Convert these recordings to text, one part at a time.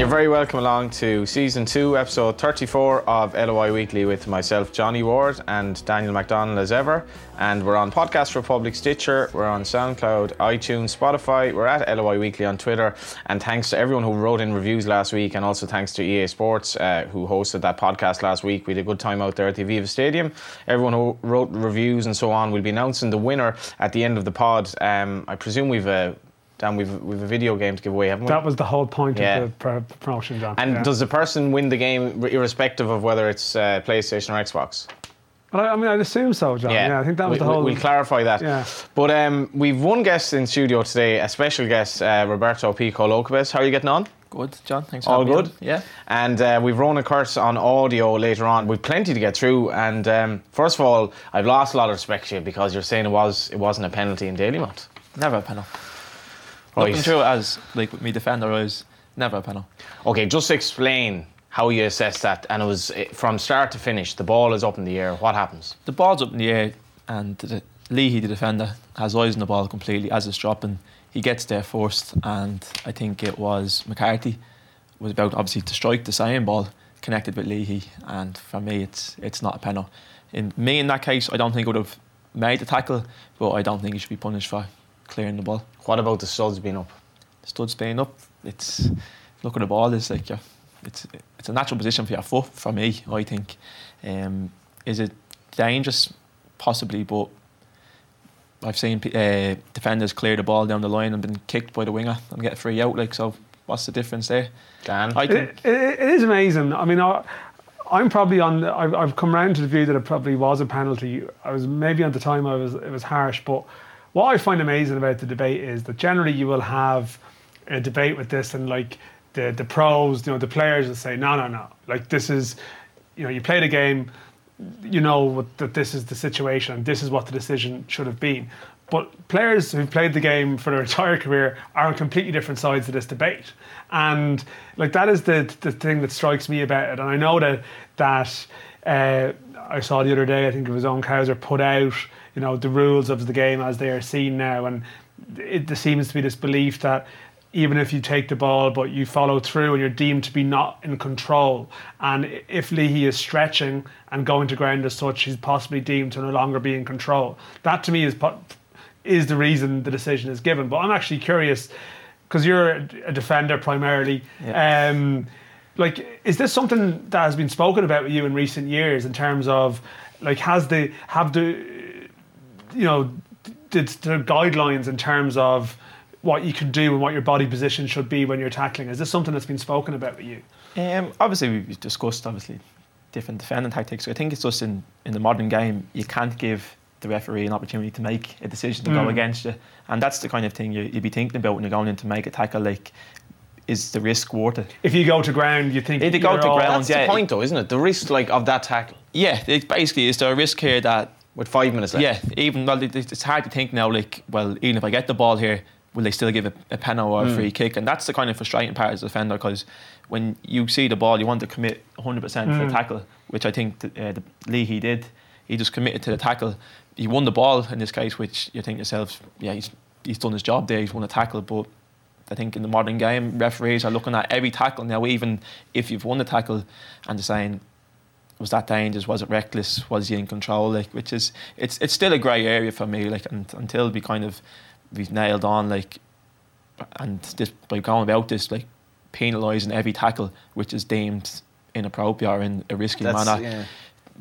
And you're very welcome along to Season 2, Episode 34 of LOI Weekly with myself, Johnny Ward, and Daniel MacDonald as ever. And we're on Podcast Republic, Stitcher, we're on SoundCloud, iTunes, Spotify, we're at LOI Weekly on Twitter. And thanks to everyone who wrote in reviews last week, and also thanks to EA Sports, who hosted that podcast last week. We had a good time out there at the Aviva Stadium. Everyone who wrote reviews and so on, we'll be announcing the winner at the end of the pod. I presume we've a video game to give away, haven't we? That was the whole point of the promotion, John. And does the person win the game irrespective of whether it's PlayStation or Xbox? Well, I mean, I'd assume so, John. Yeah, I think that was the whole... We'll clarify that. Yeah. But we've one guest in studio today, a special guest, Roberto Pico Locobes. How are you getting on? Good, John. Thanks for having me. All good? Yeah. And we've Ronan Curtis on audio later on. We've plenty to get through. And first of all, I've lost a lot of respect to you because you're saying it wasn't a penalty in Dalymount. Never a penalty. Looking through it as, like, with me defender, it was never a penalty. Okay, just explain how you assess that. And it was from start to finish, the ball is up in the air. What happens? The ball's up in the air and Leahy, the defender, has eyes on the ball completely as it's dropping. He gets there first, and I think it was McCarthy was about, obviously, to strike the same ball, connected with Leahy, and for me, it's not a penalty. In that case, I don't think I would have made the tackle, but I don't think he should be punished for clearing the ball. What about the studs being up? The studs being up, it's look at the ball. It's like it's a natural position for your foot. For me, I think, is it dangerous? Possibly, but I've seen defenders clear the ball down the line and been kicked by the winger and get a free out. Like, so what's the difference there? Dan, I think it is amazing. I mean, I've come round to the view that it probably was a penalty. I was maybe at the time it was harsh, but. What I find amazing about the debate is that generally you will have a debate with this, and like the pros, you know, the players will say, no, like this is, you know, you played a game, you know that this is the situation and this is what the decision should have been. But players who've played the game for their entire career are on completely different sides of this debate. And like that is the thing that strikes me about it. And I know that I saw the other day, I think it was Owen Couser put out, you know, the rules of the game as they are seen now, and there seems to be this belief that even if you take the ball but you follow through and you're deemed to be not in control, and if Leahy is stretching and going to ground as such, he's possibly deemed to no longer be in control. That to me is the reason the decision is given. But I'm actually curious, because you're a defender primarily, yeah. Like, is this something that has been spoken about with you in recent years in terms of, like, the guidelines in terms of what you can do and what your body position should be when you're tackling? Is this something that's been spoken about with you? Obviously, we've discussed, different defending tactics. I think it's just in the modern game, you can't give the referee an opportunity to make a decision to go against you. And that's the kind of thing you'd be thinking about when you're going in to make a tackle, like, is the risk worth it? If you go to ground, you think... If you go to ground, that's the point, though, isn't it? The risk, of that tackle. Yeah, it basically, is there a risk here that... With 5 minutes left. Yeah, it's hard to think now, even if I get the ball here, will they still give a penalty or a free kick? And that's the kind of frustrating part as a defender, because when you see the ball, you want to commit 100% to the tackle, which I think the Leahy did. He just committed to the tackle. He won the ball in this case, which you think yourself, yeah, he's done his job there, he's won a tackle, but... I think in the modern game, referees are looking at every tackle now, even if you've won the tackle, and they're saying, was that dangerous? Was it reckless? Was he in control? Which is, it's still a grey area for me. Until we've nailed on, and this, by going about this, penalising every tackle which is deemed inappropriate or in a risky manner,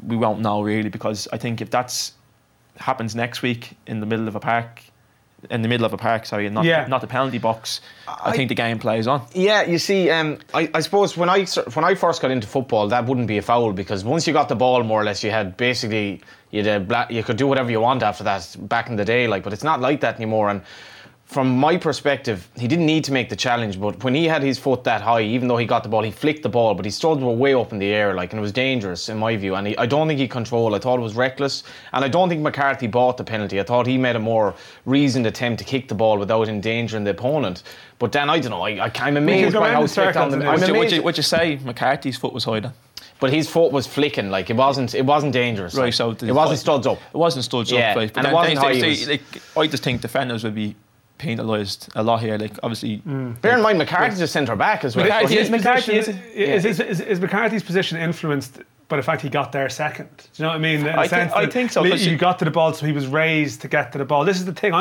we won't know really, because I think if that happens next week in the middle of a park, not the penalty box, I think the game plays on. Yeah, you see, I suppose when I first got into football, that wouldn't be a foul, because once you got the ball, more or less, you had basically, you could do whatever you want after that back in the day, but it's not like that anymore. And from my perspective, he didn't need to make the challenge, but when he had his foot that high, even though he got the ball, he flicked the ball, but his studs were way up in the air, and it was dangerous, in my view, and I don't think he controlled. I thought it was reckless, and I don't think McCarthy bought the penalty. I thought he made a more reasoned attempt to kick the ball without endangering the opponent. But Dan, I don't know, I'm amazed by how strict on the... Would you say McCarthy's foot was high then? But his foot was flicking, it wasn't dangerous. Right, so... It wasn't studs up. It wasn't studs up, right? But and it wasn't high. I just think defenders would be... penalised a lot here. Like, obviously, bear in mind McCarthy's a centre back as well. Is McCarthy's position influenced by the fact he got there second? Do you know what I mean? I think so. He got to the ball, so he was raised to get to the ball. This is the thing.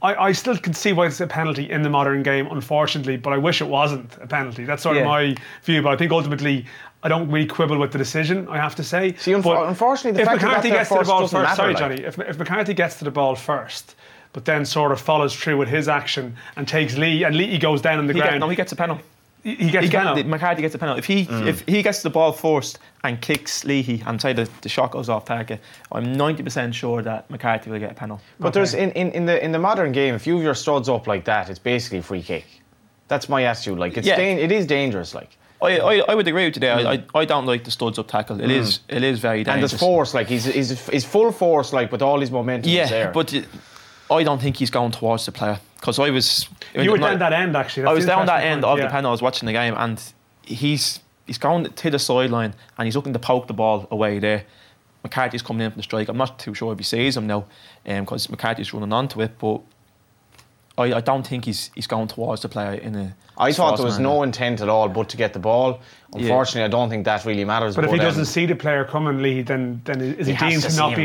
I still can see why it's a penalty in the modern game, unfortunately, but I wish it wasn't a penalty. That's sort of my view, but I think ultimately I don't really quibble with the decision, I have to say. See, unfortunately, the fact that McCarthy gets to the ball first, Johnny, if McCarthy gets to the ball first, but then sort of follows through with his action and takes Leahy, and Leahy goes down on the ground. He gets a penalty. McCarthy gets a penalty. If he gets the ball first and kicks Leahy and say the shot goes off target, I'm 90% sure that McCarthy will get a penalty. But there's in the modern game, if you have your studs up like that, it's basically a free kick. That's my attitude. Like it is dangerous. Like I would agree with you there. I don't like the studs up tackle. It is very dangerous. And there's force. Like he's full force. Like with all his momentum. Yeah, there. But I don't think he's going towards the player. Because I was... You were down that end, actually. I was down that end of the panel. I was watching the game, and he's going to the sideline, and he's looking to poke the ball away there. McCarthy's coming in from the strike. I'm not too sure if he sees him now, because McCarthy's running onto it, but I don't think he's going towards the player in a... I thought there was no intent at all but to get the ball. Unfortunately, I don't think that really matters. But if he doesn't see the player coming, Leahy, then is he deemed to not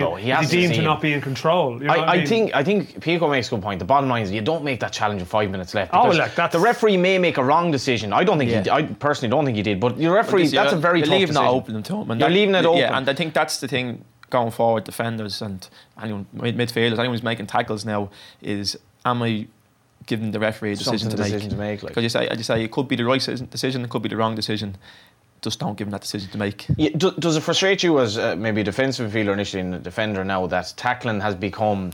be in control? You know I think Pico makes a good point. The bottom line is you don't make that challenge with 5 minutes left. Oh, look, the referee may make a wrong decision. I don't think he did. I personally don't think he did. But your referee, that's a very tough decision. You're leaving it open. You're leaving it open. Yeah, and I think that's the thing going forward, defenders and anyone, midfielders, anyone who's making tackles now is, am I giving the referee a decision to make? Because like, you say, it could be the right decision, it could be the wrong decision. Just don't give him that decision to make. Yeah, does it frustrate you as maybe a defensive midfielder initially and a defender now that tackling has become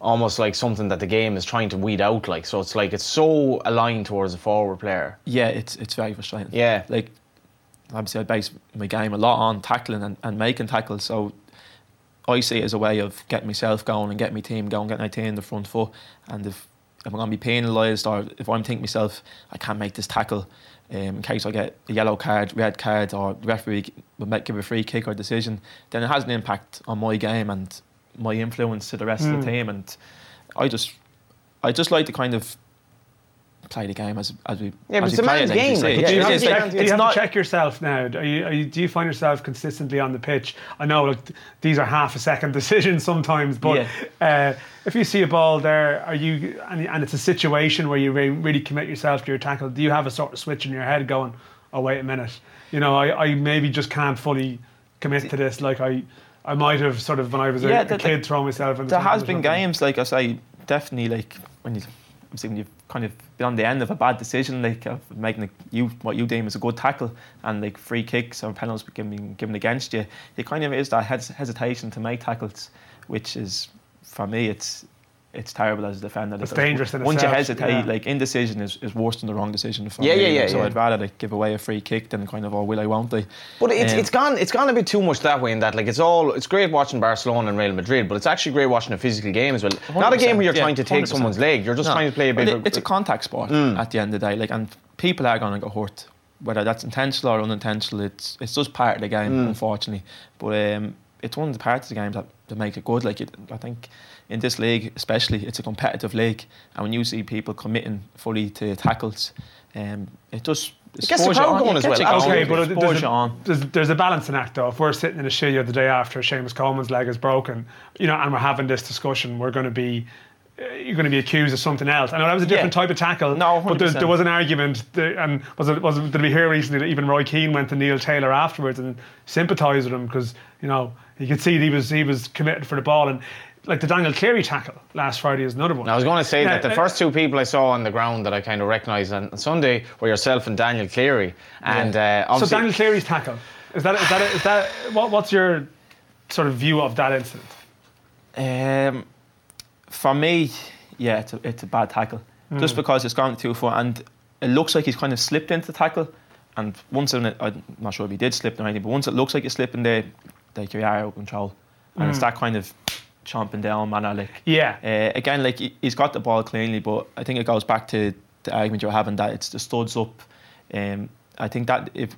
almost like something that the game is trying to weed out? Like, so it's like it's so aligned towards a forward player. Yeah, it's very frustrating. Yeah, like obviously I base my game a lot on tackling and making tackles, so I see it as a way of getting myself going and getting my team going, getting my team in the front foot. And if I'm going to be penalised, or if I'm thinking myself, I can't make this tackle, in case I get a yellow card, red card, or the referee will give a free kick or decision, then it has an impact on my game and my influence to the rest of the team. And I just like to kind of play the game as we play it. Game, like, do you have to check yourself now? Do you find yourself consistently on the pitch? I know, like, these are half a second decisions sometimes, but if you see a ball there, and it's a situation where you really commit yourself to your tackle, do you have a sort of switch in your head going, oh wait a minute, you know, I maybe just can't fully commit to this, like I might have sort of when I was a kid, throwing myself in the... There has been games, like I say, definitely, like when you've kind of been on the end of a bad decision, like of making what you deem as a good tackle, and like free kicks or penalties being given against you, it kind of is that hesitation to make tackles, which is, for me, it's terrible as a defender. It's dangerous in itself. Once you hesitate, like indecision is worse than the wrong decision. So I'd rather like give away a free kick than kind of, oh, will I, won't I? But it's gone a bit too much that way. In that, like, it's great watching Barcelona and Real Madrid, but it's actually great watching a physical game as well. Not a game where you're trying to take someone's leg. You're just trying to play a bit. It's a contact sport at the end of the day, like, and people are going to get hurt, whether that's intentional or unintentional. It's just part of the game, unfortunately. But it's one of the parts of the game that make it good. Like, I think in this league especially, it's a competitive league, and when you see people committing fully to tackles, it just... It gets the crowd going as well. Okay, but there's a balancing act, though. If we're sitting in a studio the day after Seamus Coleman's leg is broken, you know, and we're having this discussion, you're going to be accused of something else. I know that was a different type of tackle, but there was an argument, and was it to be here recently that even Roy Keane went to Neil Taylor afterwards and sympathised with him, because, you know, you could see that he was committed for the ball. And like the Daniel Cleary tackle last Friday is another one. Now, I was going to say that the first two people I saw on the ground that I kind of recognised on Sunday were yourself and Daniel Cleary. And so Daniel Cleary's tackle, what's your sort of view of that incident? For me, it's a bad tackle, just because it's gone too far, and it looks like he's kind of slipped into the tackle. And once in it, I'm not sure if he did slip or anything, but once it looks like you slip in there, like, you are out of control, and it's that kind of chomping down manner, like. Again, like, he's got the ball cleanly, but I think it goes back to the argument you're having that it's the studs up. I think that if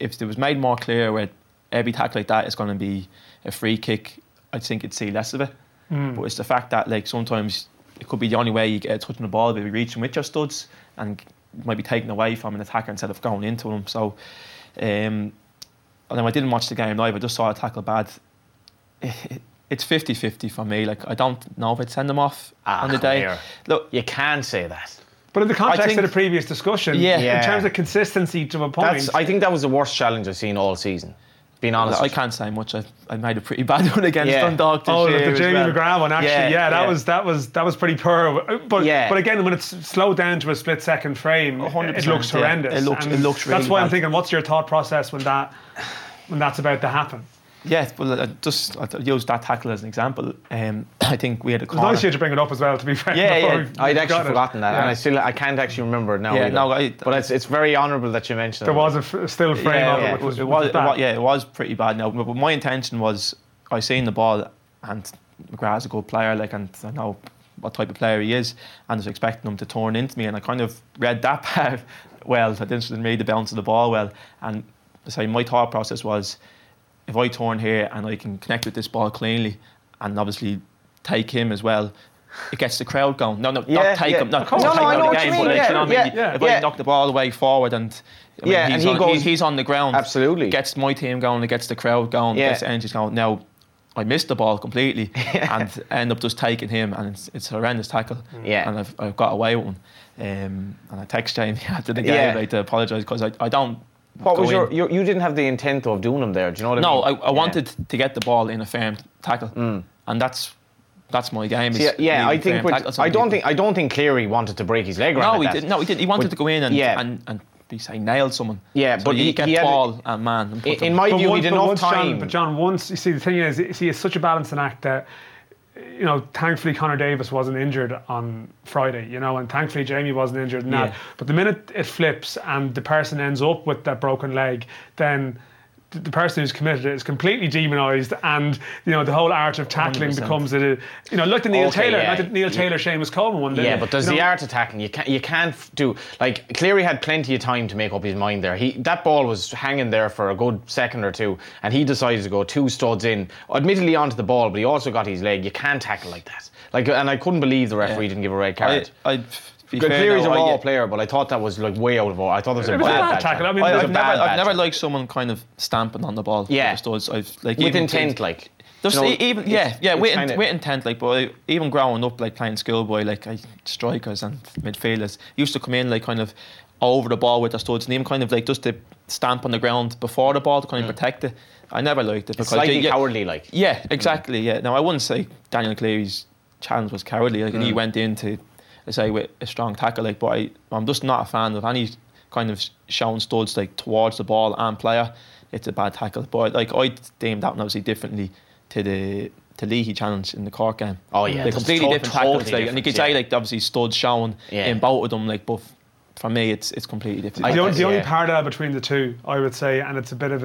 it was made more clear where every tackle like that is going to be a free kick, I think you'd see less of it. But it's the fact that, like, sometimes it could be the only way you get touching the ball, maybe reaching with your studs and might be taken away from an attacker instead of going into him. So, and then I didn't watch the game live, I just saw a tackle bad. It's 50-50 for me. Like, I don't know if I'd send them off on the day. Here. Look, you can say that. But in the context of the previous discussion, in terms of consistency to a point... I think that was the worst challenge I've seen all season. Being honest, I can't say much. I made a pretty bad one against Dundalk this year. The Jamie McGrath one, actually, that was pretty poor. But again, when it's slowed down to a split second frame, 100%, it looks horrendous. It looks really. That's why I'm thinking, what's your thought process when that's about to happen? Yeah, well, I use that tackle as an example. I think we had a corner. It's nice you to bring it up as well, to be fair. Yeah. I'd actually forgotten that, and I can't actually remember it now. Yeah, but it's very honourable that you mentioned it. There was still a frame of it. It was pretty bad now. But my intention was, I seen the ball, and McGrath's a good player, and I know what type of player he is, and I was expecting him to turn into me, and I kind of read that part well. I didn't read the bounce of the ball well, and so my thought process was, if I turn here and I can connect with this ball cleanly and obviously take him as well, it gets the crowd going. Not take him. If I knock the ball away forward and he's on the ground. Absolutely. Gets my team going, it gets the crowd going, gets the energy going. Now, I missed the ball completely and end up just taking him, and it's a horrendous tackle. Yeah. And I've got away with one. And I text Jamie after the game to apologise because I don't... What was your? You didn't have the intent of doing him there. Do you know what I mean? No, I wanted to get the ball in a firm tackle, and that's my game. I don't think Cleary wanted to break his leg. No, he didn't. He wanted to go in and be saying nailed someone. Yeah, so but he get ball and man. And in my view, he did enough time. John, you see, the thing is, it's such a balancing act that. You know, thankfully Connor Davis wasn't injured on Friday, and thankfully Jamie wasn't injured in that. But the minute it flips and the person ends up with that broken leg, then the person who's committed it is completely demonised, and the whole art of tackling 100%. Becomes a like the Neil Taylor, Taylor, Seamus Coleman one day. Yeah, but there's the art of tackling. You can't do Cleary had plenty of time to make up his mind there. That ball was hanging there for a good second or two, and he decided to go two studs in, admittedly onto the ball, but he also got his leg. You can't tackle like that. And I couldn't believe the referee didn't give a red card. Cleary's a raw player, but I thought that was way out of order. I thought it was a bad tackle. I mean, I've never liked someone kind of stamping on the ball. Yeah, with intent, with intent. But even growing up, playing schoolboy, strikers and midfielders used to come in, kind of over the ball with their studs, and even kind of just to stamp on the ground before the ball to kind of protect it. I never liked it. It's slightly cowardly, Yeah, exactly. Yeah. Now I wouldn't say Daniel Cleary's challenge was cowardly, and he went into. I say with a strong tackle, but I'm just not a fan of any kind of showing studs towards the ball and player. It's a bad tackle, but I deemed that one obviously differently to the Leahy challenge in the Cork game. Oh yeah, completely different tackles, and you could say obviously studs showing in both of them, but for me it's completely different. The only parallel between the two, I would say, and it's a bit of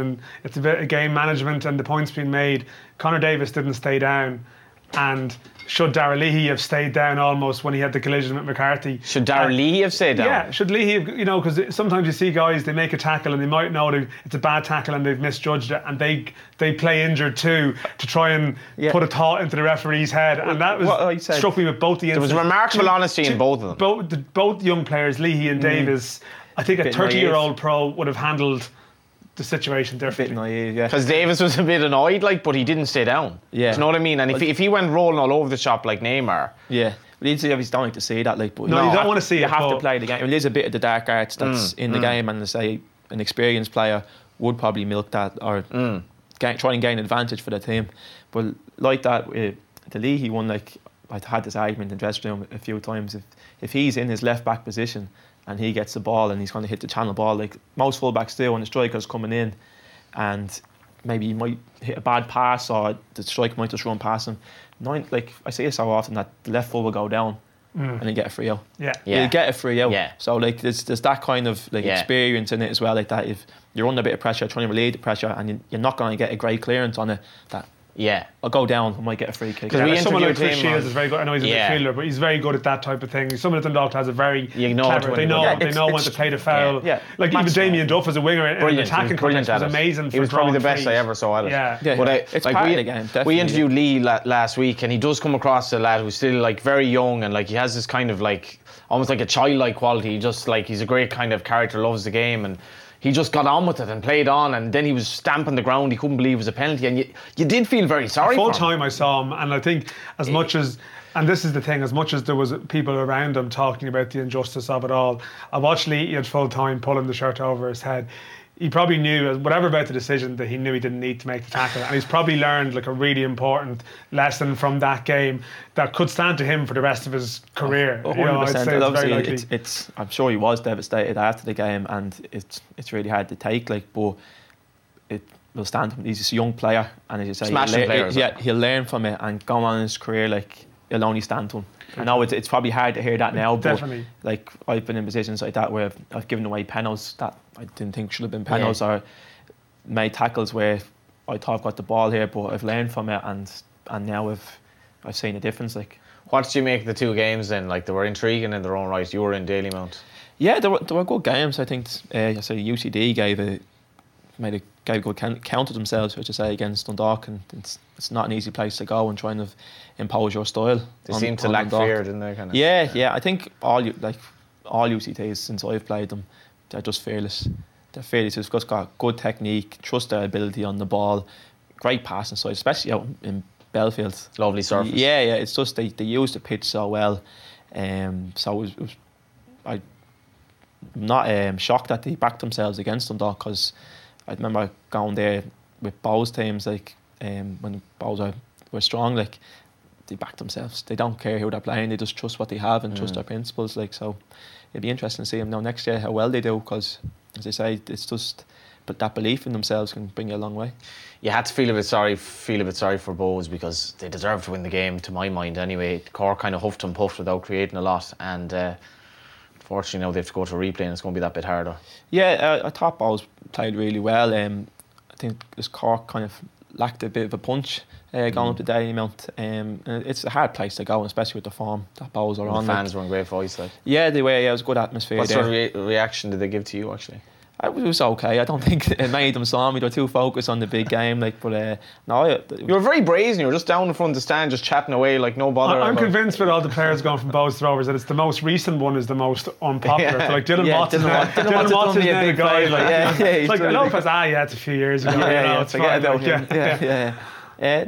game management and the points being made. Connor Davis didn't stay down. And should Darragh Leahy have stayed down almost when he had the collision with McCarthy? Should Darragh Leahy have stayed down? Yeah, should Leahy have, because sometimes you see guys, they make a tackle and they might know it's a bad tackle and they've misjudged it, and they play injured too to try and put a thought into the referee's head. And that struck me with both the instances. There was remarkable honesty in both of them. Both young players, Leahy and Davis, I think a 30-year-old pro would have handled... the situation differently. A bit naive, because Davis was a bit annoyed, but he didn't stay down. Yeah. Do you know what I mean? And if he went rolling all over the shop like Neymar... Yeah. Well, you don't like to see that. You don't want to see it. You have to play the game. Well, there's a bit of the dark arts that's in the game, and say an experienced player would probably milk that or try and gain advantage for the team. But the Leahy one, I had this argument in the dressing room a few times. If he's in his left-back position... and he gets the ball and he's going to hit the channel ball most fullbacks do when the striker's coming in, and maybe he might hit a bad pass or the striker might just run past him. I see it so often that the left full will go down and they get a free out. Yeah. They get a free out. Yeah. So there's that kind of experience in it as well. If you're under a bit of pressure, trying to relieve the pressure, and you're not going to get a great clearance on it, that Yeah, I'll go down. I might get a free kick. Yeah, like someone like Chris Shields is very good. I know he's a midfielder, but he's very good at that type of thing. Someone at Dundalk has a very clever. They know when to play the foul. Yeah. Like even Damien Duff as a winger in an attacking context was amazing. He was probably the best I ever saw at it. Yeah, but it's part of the game. We interviewed Lee last week, and he does come across as a lad who's still like very young, and like he has this kind of like almost like a childlike quality. He just like he's a great kind of character, loves the game, and he just got on with it and played on, and then he was stamping the ground. He couldn't believe it was a penalty, and you did feel very sorry for him. The full time I saw him, and I think as much as, and this is the thing, as much as there was people around him talking about the injustice of it all, I watched Leahy at full time pulling the shirt over his head. He probably knew, whatever about the decision, that he knew he didn't need to make the tackle. And he's probably learned like a really important lesson from that game that could stand to him for the rest of his career. 100%. You know, I'd say it's very likely. I'm sure he was devastated after the game, and it's really hard to take. Like, but it will stand him. He's just a young player, and as you say, he'll learn from it and go on in his career. Like, it'll only stand to him. I know it's probably hard to hear that now, but definitely. Like I've been in positions like that where I've given away penalties that I didn't think should have been penalties, or made tackles where I thought I've got the ball here, but I've learned from it, and now I've seen a difference. Like, what did you make of the two games then? Like, they were intriguing in their own right. You were in Dalymount. Yeah, there were good games. I think so UCD gave a good counter themselves, which I say, against Dundalk, and it's not an easy place to go and trying to impose your style. They seem to lack fear, didn't they? Kind of. Yeah. I think all UCTs since I've played them, they're just fearless. They're fearless. They've just got good technique, trust their ability on the ball, great passing side, especially out in Belfield. Lovely surface. Yeah. It's just they use the pitch so well, so it was I'm not shocked that they backed themselves against Dundalk, because I remember going there with Bohs teams, like when Bohs were strong, like they back themselves. They don't care who they're playing. They just trust what they have and trust their principles. Like, so, it'll be interesting to see them now next year how well they do, because as I say, it's just. But that belief in themselves can bring you a long way. You had to feel a bit sorry for Bohs, because they deserved to win the game, to my mind anyway. Cork kind of huffed and puffed without creating a lot, and. Fortunately, now they have to go to a replay, and it's going to be that bit harder. Yeah, I thought Bohs played really well. I think this Cork kind of lacked a bit of a punch going up the Dalymount. It's a hard place to go, especially with the form that Bohs are on. The fans were in great voice. Like. Yeah, they were. Yeah, it was a good atmosphere. What sort of reaction did they give to you, actually? It was okay. I don't think many of them saw me. They were too focused on the big game. Like, but you were very brazen. You were just down in front of the stand, just chatting away, like no bother. I'm convinced with all the players going from Bohs to Rovers that it's the most recent one is the most unpopular. Yeah. So like Dylan Watts is now the guy. Like Lopez, it's a few years ago. No,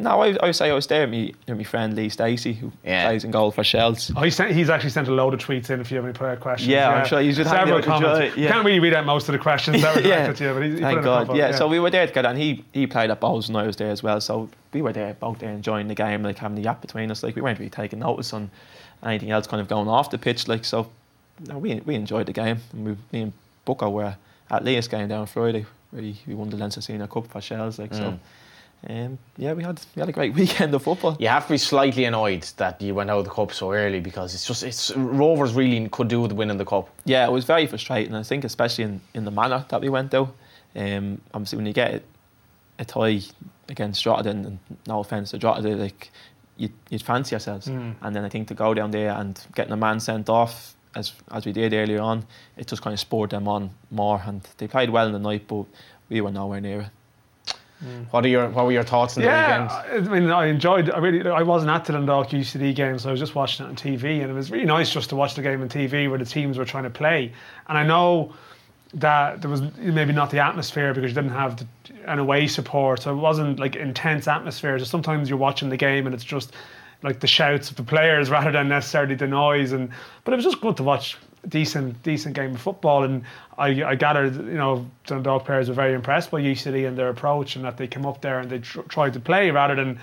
I would say I was there with my friend Lee Stacey, who plays in goal for Shells. Oh, he's actually sent a load of tweets in if you have any prayer questions. Yeah, I'm sure he's just several comments. You can't really read out most of the questions that were directed to you, but he put God. So we were there together, and he played at Bohs and I was there as well. So we were there, both there enjoying the game, like having the yap between us. Like, we weren't really taking notice on anything else kind of going off the pitch. Like, so we enjoyed the game, and me and Bucco were at Leahy's game down Friday. We won the Leinster Senior Cup for Shells, like so. We had a great weekend of football. You have to be slightly annoyed that you went out of the cup so early, because it's Rovers really could do with winning the cup. Yeah, it was very frustrating. I think especially in the manner that we went though. Obviously, when you get a tie against Drogheda, and no offence to Drogheda, like you'd fancy ourselves. And then I think to go down there and getting a man sent off as we did earlier on, it just kind of spurred them on more. And they played well in the night, but we were nowhere near it. What were your thoughts on the weekend? I mean, I wasn't at the Dundalk UCD game, so I was just watching it on TV, and it was really nice just to watch the game on TV where the teams were trying to play. And I know that there was maybe not the atmosphere because you didn't have an away support, so it wasn't like intense atmosphere. Just sometimes you're watching the game and it's just like the shouts of the players rather than necessarily the noise. But it was just good to watch. Decent game of football, and I gathered, you know, Dundalk players were very impressed by UCD and their approach, and that they came up there and they tried to play rather than,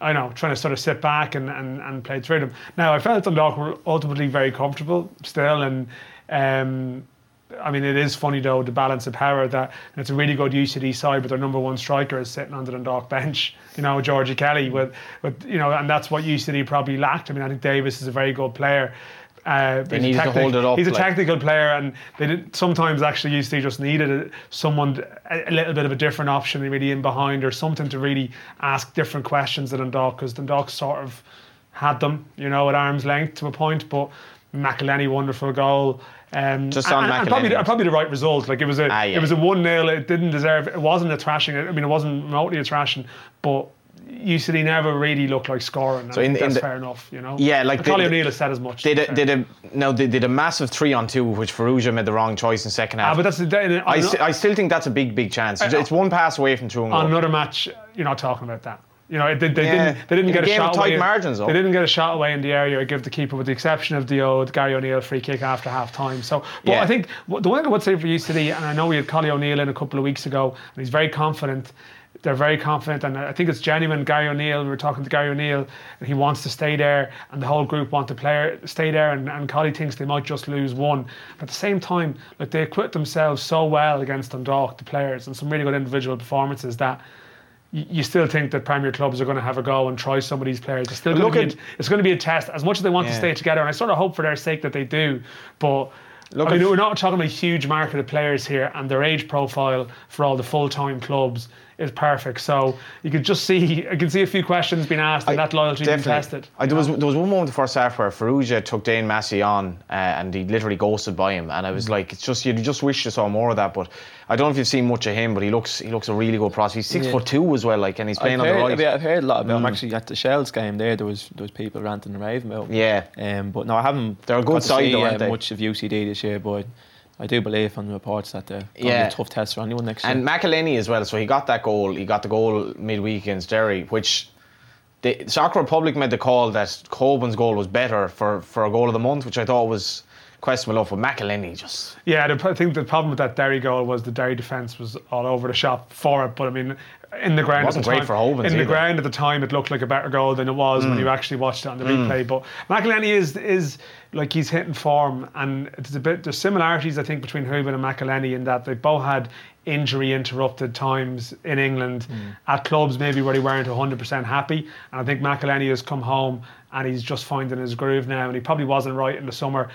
I know, trying to sort of sit back and play through them. Now, I felt Dundalk were ultimately very comfortable still, and I mean, it is funny though, the balance of power, that it's a really good UCD side, but their number one striker is sitting on the Dundalk bench, you know, Georgie Kelly, with you know, and that's what UCD probably lacked. I mean, I think Davis is a very good player. They needed to hold it up. He's a technical player, and they did, sometimes actually used to just needed someone a little bit of a different option, really in behind or something to really ask different questions at Dundalk, because Dundalk sort of had them, you know, at arm's length to a point. But McElhinney, wonderful goal. Just on McElhinney, probably the right result. Like, it was it was a 1-0. It didn't deserve. It wasn't a thrashing. I mean, it wasn't remotely a thrashing, but UCD never really looked like scoring. So that's fair enough, you know. Yeah, like Collie O'Neill has said as much. They did a massive 3-on-2, which Ferrugia made the wrong choice in second half. But that's I still think that's a big chance. It's one pass away from 2-1. On another match, you're not talking about that. You know, they didn't get a shot away. They didn't get a shot away in the area. I give the keeper, with the exception of the old Gary O'Neill free kick after half time. So, but yeah. I think the one thing I would say for UCD, and I know we had Collie O'Neill in a couple of weeks ago, and he's very confident. They're very confident, and I think it's genuine. Gary O'Neill, we were talking to Gary O'Neill, and he wants to stay there, and the whole group want to stay there, and Collie thinks they might just lose one. But at the same time, like, they acquit themselves so well against Dundalk, the players, and some really good individual performances that you still think that Premier clubs are going to have a go and try some of these players. It's still it's going to be a test, as much as they want to stay together, and I sort of hope for their sake that they do, but... we're not talking about a huge market of players here, and their age profile for all the full-time clubs is perfect. So you could just see, I can see a few questions being asked and that loyalty being tested. There was one moment in the first half where Ferrugia took Dane Massey on and he literally ghosted by him, and I was like, it's just, you just wish you saw more of that. But I don't know if you've seen much of him, but he looks a really good prospect. He's 6'2" as well, like, and he's playing on the right. I've heard a lot about him. Actually, at the Shells game there was people ranting and raving about him. Yeah. But no, I haven't. They're a good side, though, aren't they? Much of UCD this year, but I do believe from the reports that they're going to be a tough test for anyone next year. And McElhinney as well, so he got that goal. He got the goal midweek against Derry, which the Soccer Republic made the call that Coban's goal was better for a goal of the month, which I thought was questionable for McElhinney. Just I think the problem with that Derry goal was the Derry defence was all over the shop for it, but I mean, in the ground, it wasn't great for Holbens in the ground at the time. It looked like a better goal than it was when you actually watched it on the replay. But McElhinney is like, he's hitting form, and it's a bit, there's similarities I think between Hooban and McElhinney in that they both had injury interrupted times in England at clubs maybe where they weren't 100% happy, and I think McElhinney has come home and he's just finding his groove now, and he probably wasn't right in the summer.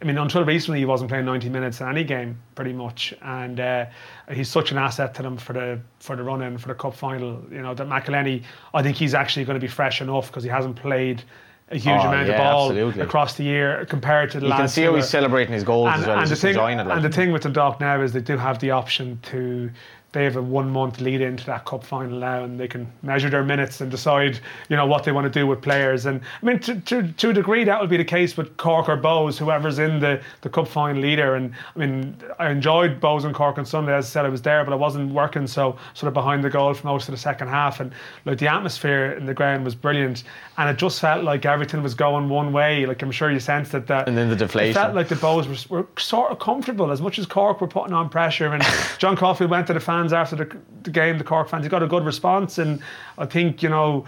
I mean, until recently, he wasn't playing 90 minutes in any game, pretty much. And he's such an asset to them for the run-in, for the cup final. You know, that McElhinney, I think he's actually going to be fresh enough because he hasn't played a huge amount of ball across the year compared to the last year. You can see how he's celebrating his goals as well. And, the thing with the Dundalk now is they do have the option to... They have a 1-month lead into that cup final now, and they can measure their minutes and decide, you know, what they want to do with players. And I mean, to a degree, that would be the case with Cork or Bohs, whoever's in the cup final leader. And I mean, I enjoyed Bohs and Cork on Sunday. As I said, I was there, but I wasn't working, so sort of behind the goal for most of the second half. And like, the atmosphere in the ground was brilliant, and it just felt like everything was going one way. Like, I'm sure you sensed that. And then the deflation. It felt like the Bohs were sort of comfortable, as much as Cork were putting on pressure. And John Caulfield went to the fans after the game, the Cork fans, he got a good response, and I think, you know,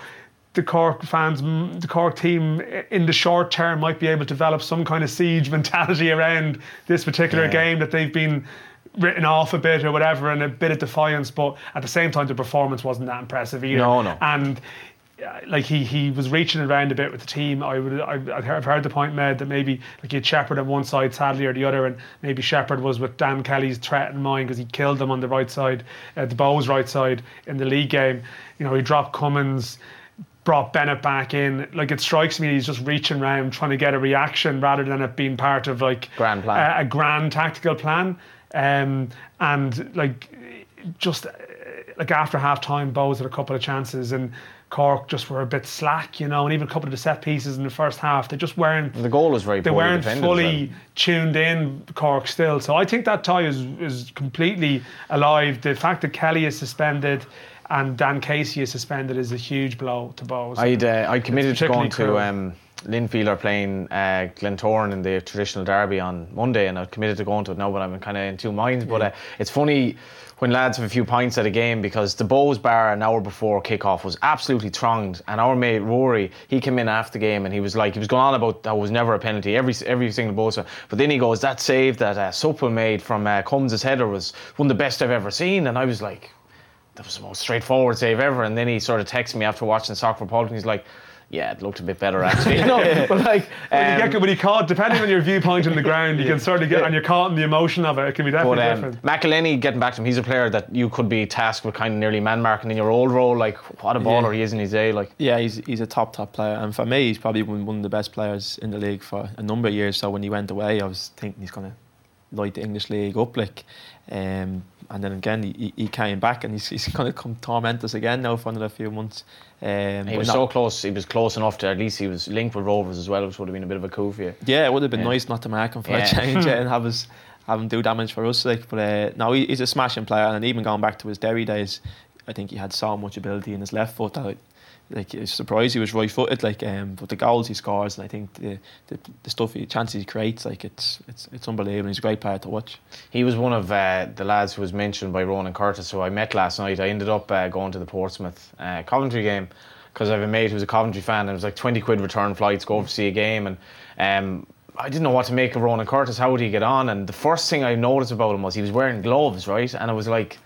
the Cork team in the short term might be able to develop some kind of siege mentality around this particular game that they've been written off a bit or whatever, and a bit of defiance. But at the same time, the performance wasn't that impressive either. No. And like, he was reaching around a bit with the team. I've heard the point made that maybe, like, you had Shepard on one side sadly or the other, and maybe Shepard was with Dan Kelly's threat in mind because he killed them on the right side, the Bohs right side in the league game. You know, he dropped Cummins, brought Bennett back in. Like, it strikes me he's just reaching around trying to get a reaction rather than it being part of, like, grand plan. A grand tactical plan. And like, just like, after half time, Bohs had a couple of chances, and Cork just were a bit slack, you know, and even a couple of the set pieces in the first half, they just weren't. The goal was very poorly defended. They weren't fully tuned in, Cork, still. So I think that tie is completely alive. The fact that Kelly is suspended and Dan Casey is suspended is a huge blow to Bohs. I committed to going to Linfield are playing Glentoran in the traditional derby on Monday, and I committed to going to it now, but I'm kind of in two minds. But it's funny when lads have a few pints at a game, because the Bohs bar an hour before kickoff was absolutely thronged, and our mate Rory, he came in after the game and he was going on about that was never a penalty, every single Bohs fan. But then he goes, that save that Supple made from Cummins' header was one of the best I've ever seen. And I was like, that was the most straightforward save ever. And then he sort of texted me after watching Soccer Republic, and he's like, yeah, it looked a bit better actually. No, but like you get when you caught, depending on your viewpoint in the ground, you can sort of get and you're caught in the emotion of it. It can be definitely different. McElhinney, getting back to him, he's a player that you could be tasked with kind of nearly man marking in your old role. Like what a baller he is in his day. Like he's a top player, and for me, he's probably been one of the best players in the league for a number of years. So when he went away, I was thinking he's gonna light the English league up, like. And then again, he came back, and he's going to come torment us again now for another few months. He was so close. He was close enough to at least he was linked with Rovers as well, which would have been a bit of a coup for you. Yeah, it would have been nice not to mark him for a change and have him do damage for us. Like, but no, he's a smashing player, and even going back to his Derry days, I think he had so much ability in his left foot that. Like, it's surprised he was right-footed, like, but the goals he scores, and I think the stuff, the chances he creates, like, it's unbelievable. He's a great player to watch. He was one of the lads who was mentioned by Ronan Curtis, who I met last night. I ended up going to the Portsmouth Coventry game because I have a mate who's a Coventry fan, and it was like £20 return flights, go over to see a game, and I didn't know what to make of Ronan Curtis. How would he get on? And the first thing I noticed about him was he was wearing gloves, right? And I was like,